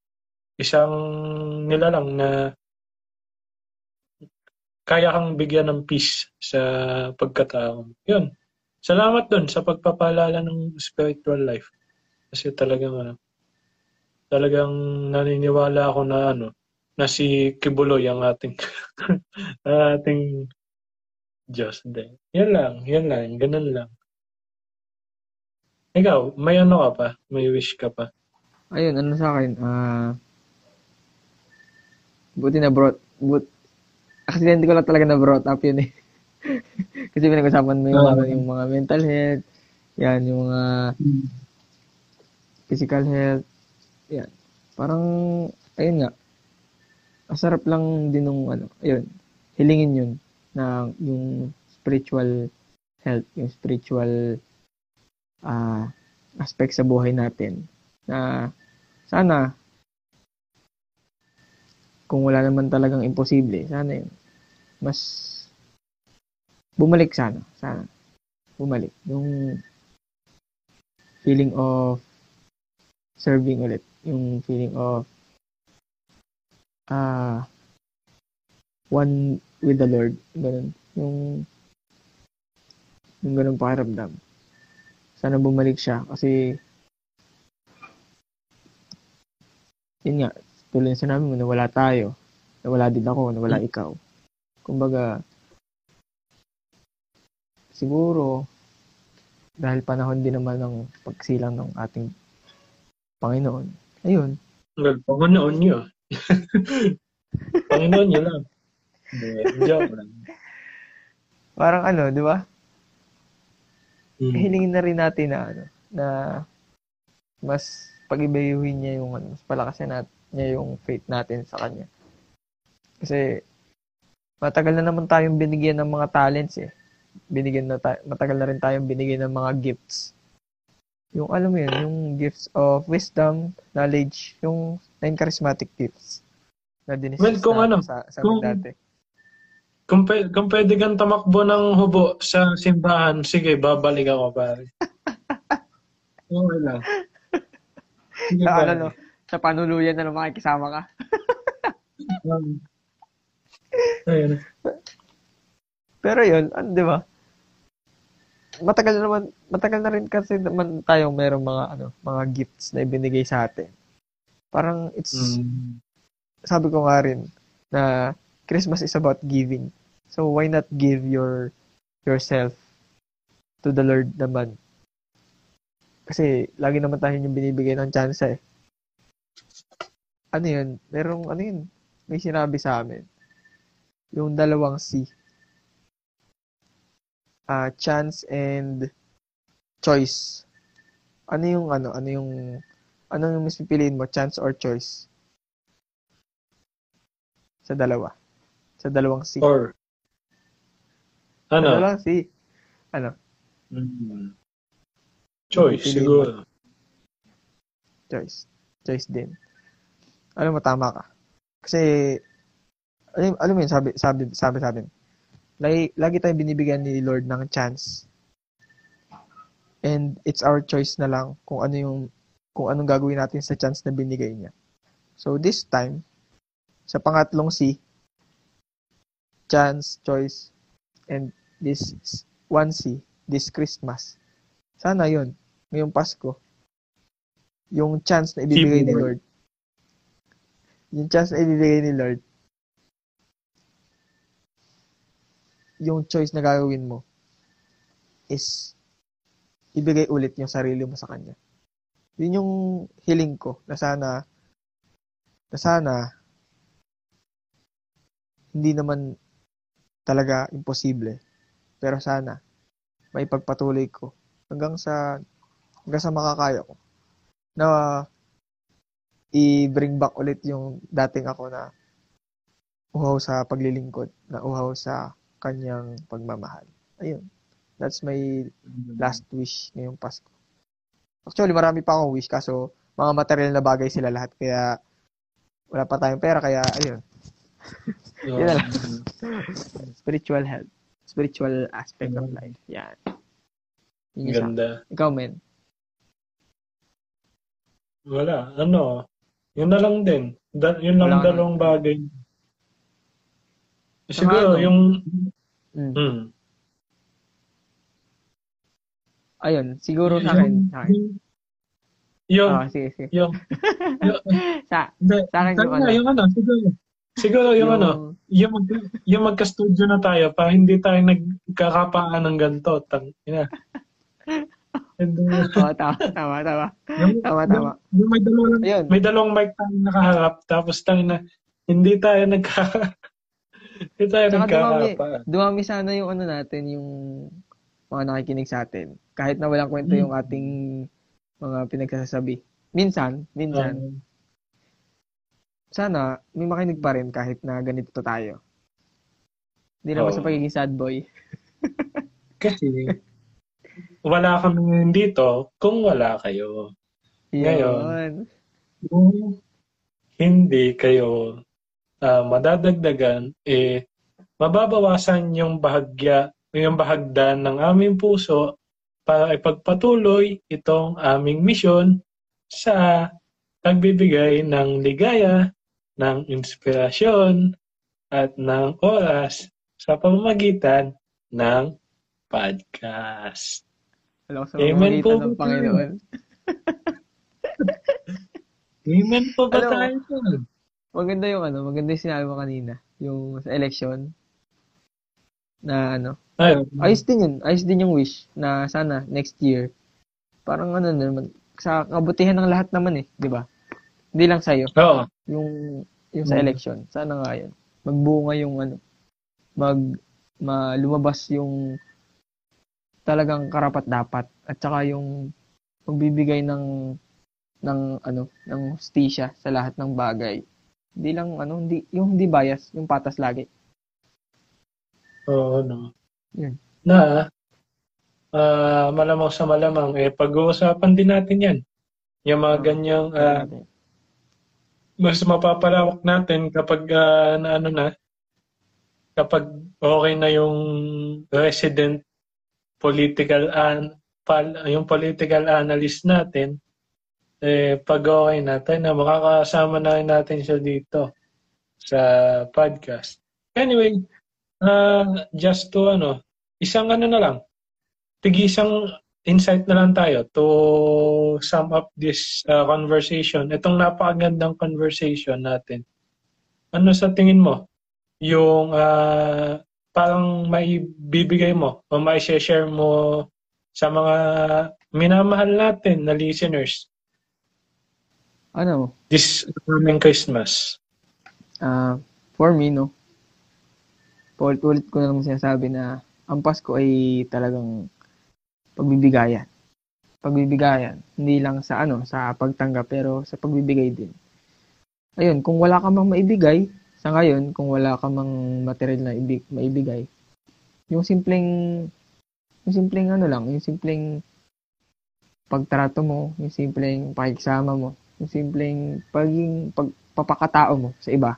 isang nilalang na kaya kang bigyan ng peace sa pagkatao. Yun. Salamat dun sa pagpapaalala ng spiritual life. Kasi talagang ano, talagang naniniwala ako na ano, na si Kibuloy ang ating ating Diyos din. Yan lang, yan lang, ganun lang. Ikaw, may ano ka pa? May wish ka pa? Ayun, ano sa akin? Uh, buti na brought, but, aksidente ko lang talaga na brought up yun eh. Kasi pinag-usapan mo yung, uh, yung mga mental health, yan, yung mga physical health, yan. Parang, ayun nga, asarap lang din nung, ano, ayun, hilingin yun, na yung spiritual health, yung spiritual uh, aspect sa buhay natin. Na, sana, kung wala naman talagang imposible, sana yun, mas, bumalik sana, sana. Bumalik. Yung feeling of serving ulit. Yung feeling of uh, one with the Lord. Ganun. Yung yung ganun pakiramdam. Sana bumalik siya. Kasi yun nga, tuloy na sinabi mo, nawala tayo. Nawala din ako, nawala ikaw. Kumbaga, siguro, dahil panahon din naman ng pagsilang ng ating Panginoon. Ayun. Panginoon niyo. Panginoon niyo lang. Joke lang. Parang ano, di ba? Mm. Hilingin na rin natin na ano, na mas pag-ibayuhin niya yung ano, mas palakasin natin niya yung faith natin sa kanya. Kasi matagal na naman tayong binigyan ng mga talents eh. Binigyan na tayo, matagal na rin tayong binigyan ng mga gifts. Yung alam mo yun, yung gifts of wisdom, knowledge, yung nine charismatic gifts na diniscuss well, kung ano, sa, sa kung, dati. Kung, kung pwede kang tumakbo ng hubo sa simbahan, sige, babalik ako, pare. Okay lang. Sige, sa, ano, sa panuluyan na naman makikisama ka. um, ayun. Pero yun, ano, di ba? Matagal na naman, matagal na rin kasi naman tayong merong mga ano, mga gifts na ibinigay sa atin. Parang it's mm. sabi ko nga rin na Christmas is about giving. So why not give your yourself to the Lord naman? Kasi lagi naman tayo yung binibigay ng chance eh. Ano yun? Merong ano yun? May sinabi sa amin. Yung dalawang C. Uh, chance and choice. Ano yung ano? Ano yung ano yung mas pipiliin mo? Chance or choice? Sa dalawa. Sa dalawang C. Or ano? Sa dalawang C. Ano? Mm-hmm. Choice, siguro. Mo? Choice. Choice din. Alam mo, tama ka. Kasi, alam, alam mo yun, sabi, sabi, sabi, sabi, Lagi, lagi tayong binibigyan ni Lord ng chance. And it's our choice na lang kung ano yung kung anong gagawin natin sa chance na binigay niya. So this time, sa pangatlong C, chance, choice, and this one C, this Christmas. Sana yun, ngayong Pasko, yung chance na ibibigay ni Lord. Yung chance na ibibigay ni Lord. Yung choice na gagawin mo is ibigay ulit yung sarili mo sa kanya. Yun yung hiling ko na sana na sana hindi naman talaga imposible. Pero sana may pagpatuloy ko hanggang sa hanggang sa makakaya ko na uh, i-bring back ulit yung dating ako na uhaw sa paglilingkod, na uhaw sa kanyang pagmamahal. Ayun. That's my last wish ngayong Pasko. Actually, marami pa akong wish kaso mga material na bagay sila lahat kaya wala pa tayong pera kaya ayun. So, yun na lang. Spiritual health. Spiritual aspect of life. Yan. Yun ganda. Ikaw, men? Wala. Ano? Yun na lang din. Da- yun lang dalawang bagay. Siguro, ano? yung... Mm. Mm. Ayun, siguro sa akin. Yung... Oh, sige, sige. Yung... yung sa, sa akin yung ano. Yung ano, siguro. Siguro yung, yung ano, yung, yung magka-studio na tayo para hindi tayo nagkakapaan ng ganito. Tang, yun na. And, uh, oh, tama, tama, tama. Yung, tama, tama. Yung, yung may dalawang, ayun. May dalawang mic tayo nakaharap, tapos tayo na, hindi tayo nagka... Saka dumami, dumami sana yung ano natin, yung mga nakikinig sa atin. Kahit na walang kwento yung ating mga pinagsasabi. Minsan, minsan, um, sana may makinig pa rin kahit na ganito tayo. Hindi naman oh. sa pagiging sad boy. Kasi, wala kami dito kung wala kayo. Yun. Ngayon, kung hindi kayo Uh, madadagdagan, eh, mababawasan yung bahagya, yung bahagdan ng aming puso para ipagpatuloy itong aming misyon sa pagbibigay ng ligaya, ng inspirasyon, at ng oras sa pamamagitan ng podcast. Alam ko sa pamamagitan ng Panginoon. Women pa ba tayo? Maganda yung ano, maganda yung sinabi mo kanina. Yung sa election. Na ano. Ay, okay. Ayos din yun. Ayos din yung wish. Na sana, next year. Parang ano naman. Sa kabutihan ng lahat naman eh. Di ba? Hindi lang sa'yo. Oo. Yung, yung sa election. Sana nga yun. Magbunga yung ano. Mag, ma, lumabas yung talagang karapat-dapat. At saka yung magbibigay ng ng ano, ng hustisya sa lahat ng bagay. Hindi lang ano, hindi yung hindi bias, yung patas lagi. Oo, no. Yan. Na uh, malamang sa malamang eh pag-uusapan din natin 'yan. Yung mga ganyang uh, mas mapapalawak natin kapag uh, na ano na kapag okay na yung resident political an pal, yung political analyst natin. Eh, pag-okay natin na makakasama na rin natin siya dito sa podcast. Anyway, uh, just to ano, isang ano na lang, tig-isang insight na lang tayo to sum up this uh, conversation. Itong napakagandang conversation natin. Ano sa tingin mo? Yung uh, parang maibibigay mo o maishare mo sa mga minamahal natin na listeners. Ano? This coming Christmas. Uh, for me, no? Paulit-ulit ko na lang sinasabi na ang Pasko ay talagang pagbibigayan. Pagbibigayan. Hindi lang sa ano, sa pagtanggap, pero sa pagbibigay din. Ayun, kung wala ka mang maibigay, sa ngayon, kung wala ka mang material na ibig, maibigay, yung simpleng, yung simpleng ano lang, yung simpleng pagtrato mo, yung simpleng pakikisama mo, yung simpleng paging pagpapakatao mo sa iba.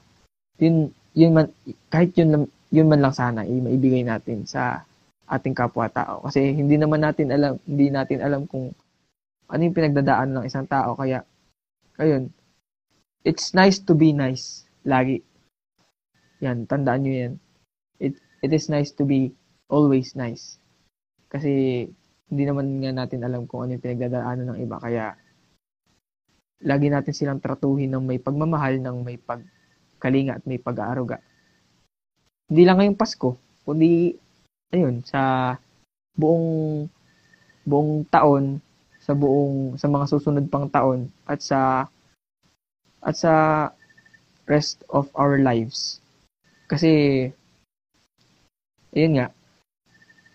Yun, yun man, kahit yun, yun man lang sana, eh, maibigay natin sa ating kapwa-tao. Kasi hindi naman natin alam, hindi natin alam kung ano yung pinagdadaan ng isang tao. Kaya, ayun, it's nice to be nice. Lagi. Yan, tandaan nyo yan. It, it is nice to be always nice. Kasi, hindi naman nga natin alam kung ano yung pinagdadaanan ng iba. Kaya, lagi natin silang tratuhin ng may pagmamahal, ng may pagkalinga at may pag-aaruga. Hindi lang ngayong Pasko, kundi ayun sa buong buong taon, sa buong sa mga susunod pang taon at sa at sa rest of our lives. Kasi ayun nga,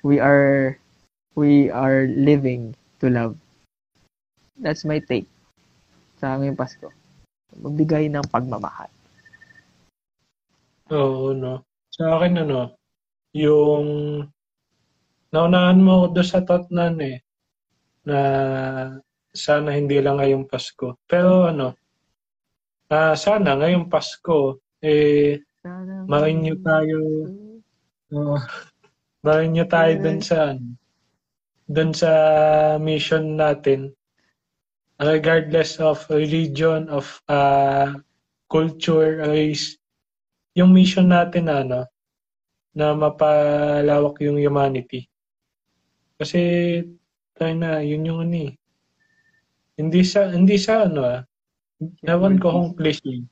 we are we are living to love. That's my take. Sa ngayong Pasko, magbigay ng pagmamahal. Oo, no. Sa akin, ano, yung naunahan mo ako doon sa thought na, ano, eh, na sana hindi lang ngayong Pasko. Pero, ano, uh, sana ngayong Pasko, eh, marinyo tayo, uh, marinyo tayo doon sa, doon sa mission natin. Regardless of religion, of uh, culture, race, yung mission natin na, ano, na mapalawak yung humanity. Kasi, tayo na, yun yung ano eh. Hindi sa, hindi sa ano ah, nawan ko kung cliche.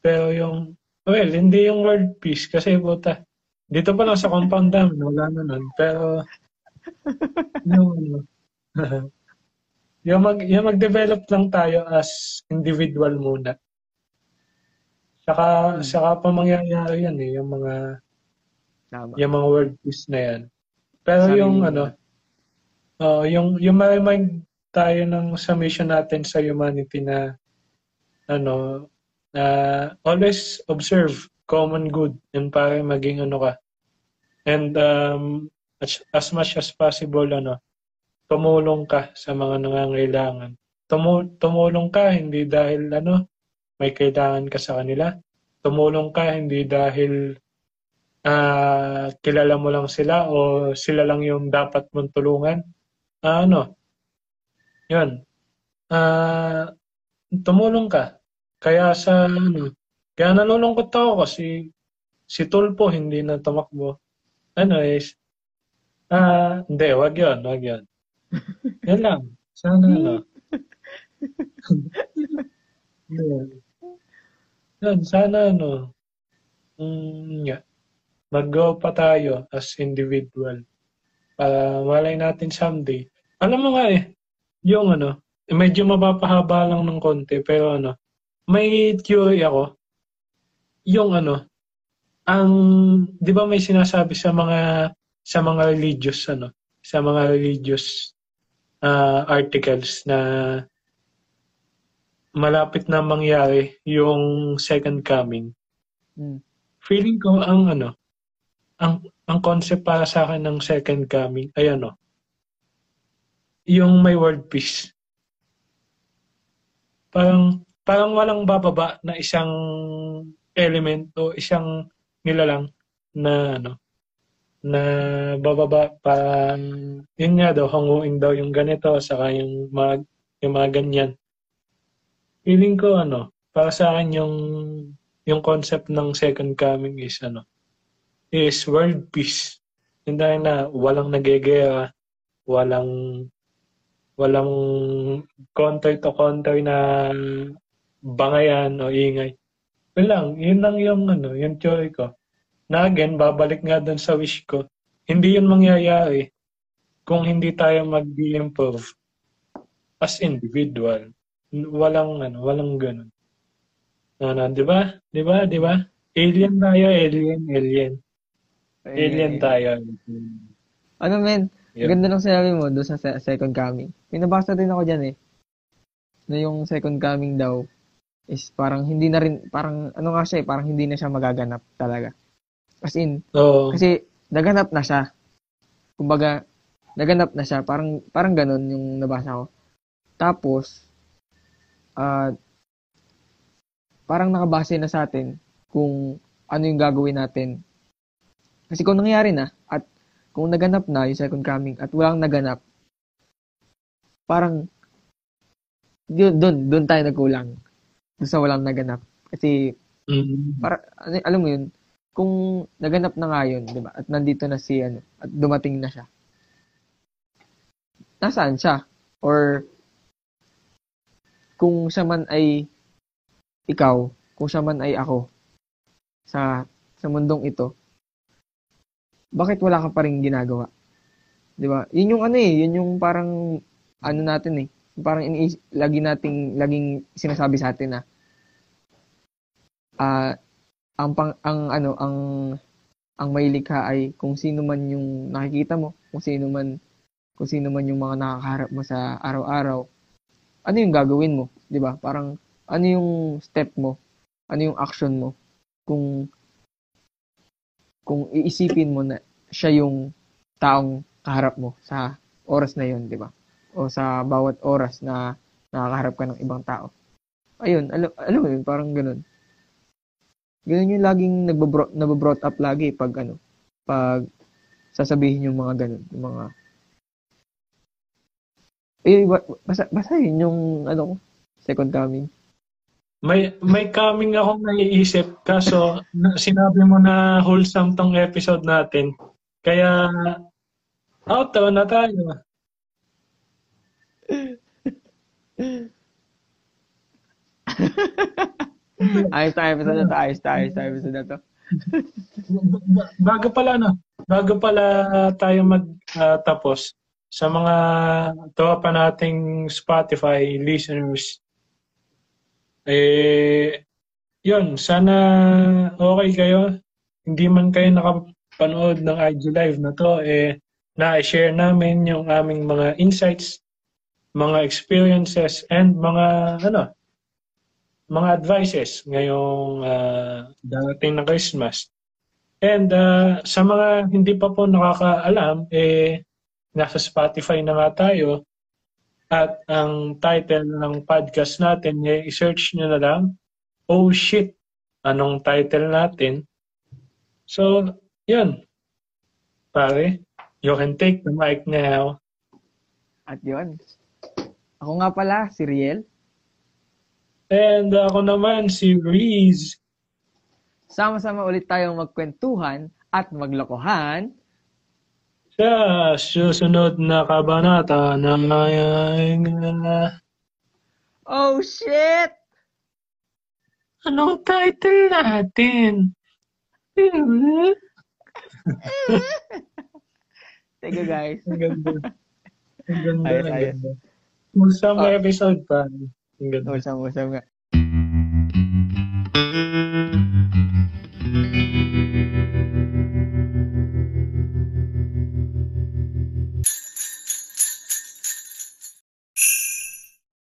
Pero yung, well, hindi yung world peace. Kasi, buta, dito pa lang sa compound namin, wala na nun. Pero, yung ano, Yung, mag, yung mag-develop lang tayo as individual muna. Saka, hmm. saka pa mangyayari yan eh, yung mga Tama. yung mga world peace na yan. Pero Sabi yung ano, uh, yung, yung ma-remind tayo ng sa mission natin sa humanity na ano, na always observe common good and para maging ano ka. And um, as, as much as possible, ano, tumulong ka sa mga nangangailangan. Tumu- tumulong ka hindi dahil ano, may kailangan ka sa kanila. Tumulong ka hindi dahil uh, kilala mo lang sila o sila lang yung dapat mong tulungan. Uh, ano? Yun. Uh, tumulong ka. Kaya sa ano, kaya nalulungkot ako kasi si Tulpo hindi na tumakbo. Ano is, uh, hindi, wag yun, wag yun. Yan lang. Sana, ano. Yun. Yun, sana ano, mm, yeah. mag-grow pa tayo as individual. Para malay natin someday. Alam mo nga eh, yung ano, medyo mapapahaba lang ng konti, pero ano, may theory ako. Yung ano, ang, di ba may sinasabi sa mga, sa mga religious, ano, sa mga religious uh, articles na malapit na mangyari yung second coming. Mm. Feeling ko ang ano, ang, ang concept para sa akin ng second coming, ay ano, yung may world peace. Parang, parang walang bababa na isang element o isang nilalang na ano na bababa para yun nga daw hanguin daw yung ganito saka yung mga, yung mga ganyan. Feeling ko ano para sa akin yung yung concept ng second coming is ano is world peace. Hindi na walang nagegera, walang walang counter to counter na bangayan o ingay. Yun lang, yun lang yung ano, yung theory ko. Na again, babalik nga dun sa wish ko. Hindi yun mangyayari kung hindi tayo mag-improve as individual. Walang ano, walang ganun. Ano, di ba? Di ba? Di ba? Alien tayo, alien, alien. Alien tayo. Ano men, yep. Ganda ng sinabi mo doon sa second coming. Pinabasa din ako dyan eh. Na yung second coming daw, is parang hindi na rin, parang ano nga siya eh, parang hindi na siya magaganap talaga. As in, oh. Kasi naganap na siya. Kumbaga, naganap na siya. Parang, parang ganun yung nabasa ko. Tapos, uh, parang nakabase na sa atin kung ano yung gagawin natin. Kasi kung nangyari na, at kung naganap na yung second coming, at walang naganap, parang, yun, dun, dun tayo nagkulang. Doon sa walang naganap. Kasi, mm-hmm. para, alam mo yun, kung naganap na nga yun, di ba? At nandito na si, ano, at dumating na siya. Nasaan siya? Or, kung siya man ay ikaw, kung siya man ay ako, sa, sa mundong ito, bakit wala ka pa rin ginagawa? Di ba? Yun yung ano eh, yun yung parang, ano natin eh, parang ini lagi nating laging sinasabi sa atin na ah uh, ang pang, ang ano ang ang mailikha ay kung sino man yung nakikita mo, kung sino man kung sino man yung mga nakakaharap mo sa araw-araw. Ano yung gagawin mo, 'di ba? Parang ano yung step mo? Ano yung action mo? Kung kung iisipin mo na siya yung taong kaharap mo sa oras na 'yon, 'di ba? O sa bawat oras na nakakaharap ka ng ibang tao. Ayun, alam, alam mo yun, parang ganun. Ganun yung laging nagbabro, nababrought up lagi pag ano, pag sasabihin yung mga ganun, yung mga... Eh, basa, basahin yung ano, second coming. May, may coming akong naiisip, kaso sinabi mo na wholesome tong episode natin. Kaya, outro na tayo. Ayos tayo, episode na to. Ayos tayo, episode na to. Bago pala, no? Bago pala tayo magtapos uh, sa mga tropa nating Spotify listeners, eh, yun, sana okay kayo. Hindi man kayo nakapanood ng I G Live na to, eh, na-share namin yung aming mga insights, mga experiences and mga ano mga advices ngayong uh, darating na Christmas. And uh, sa mga hindi pa po nakakaalam eh nasa Spotify na nga tayo at ang title ng podcast natin eh i-search niyo na lang Oh Shit anong title natin. So, yun. Pare, you can take the mic now. At yun. Ako nga pala, si Riel. And ako naman, si Riz. Sama-sama ulit tayong magkwentuhan at maglokohan sa susunod na kabanata ng... Oh, shit! Anong title natin? Teka guys. Ang ganda. Ang ganda. Ayos, ang ayos. Ganda. Musang oh. Episode pa. Ang ganda. Musang, musang nga.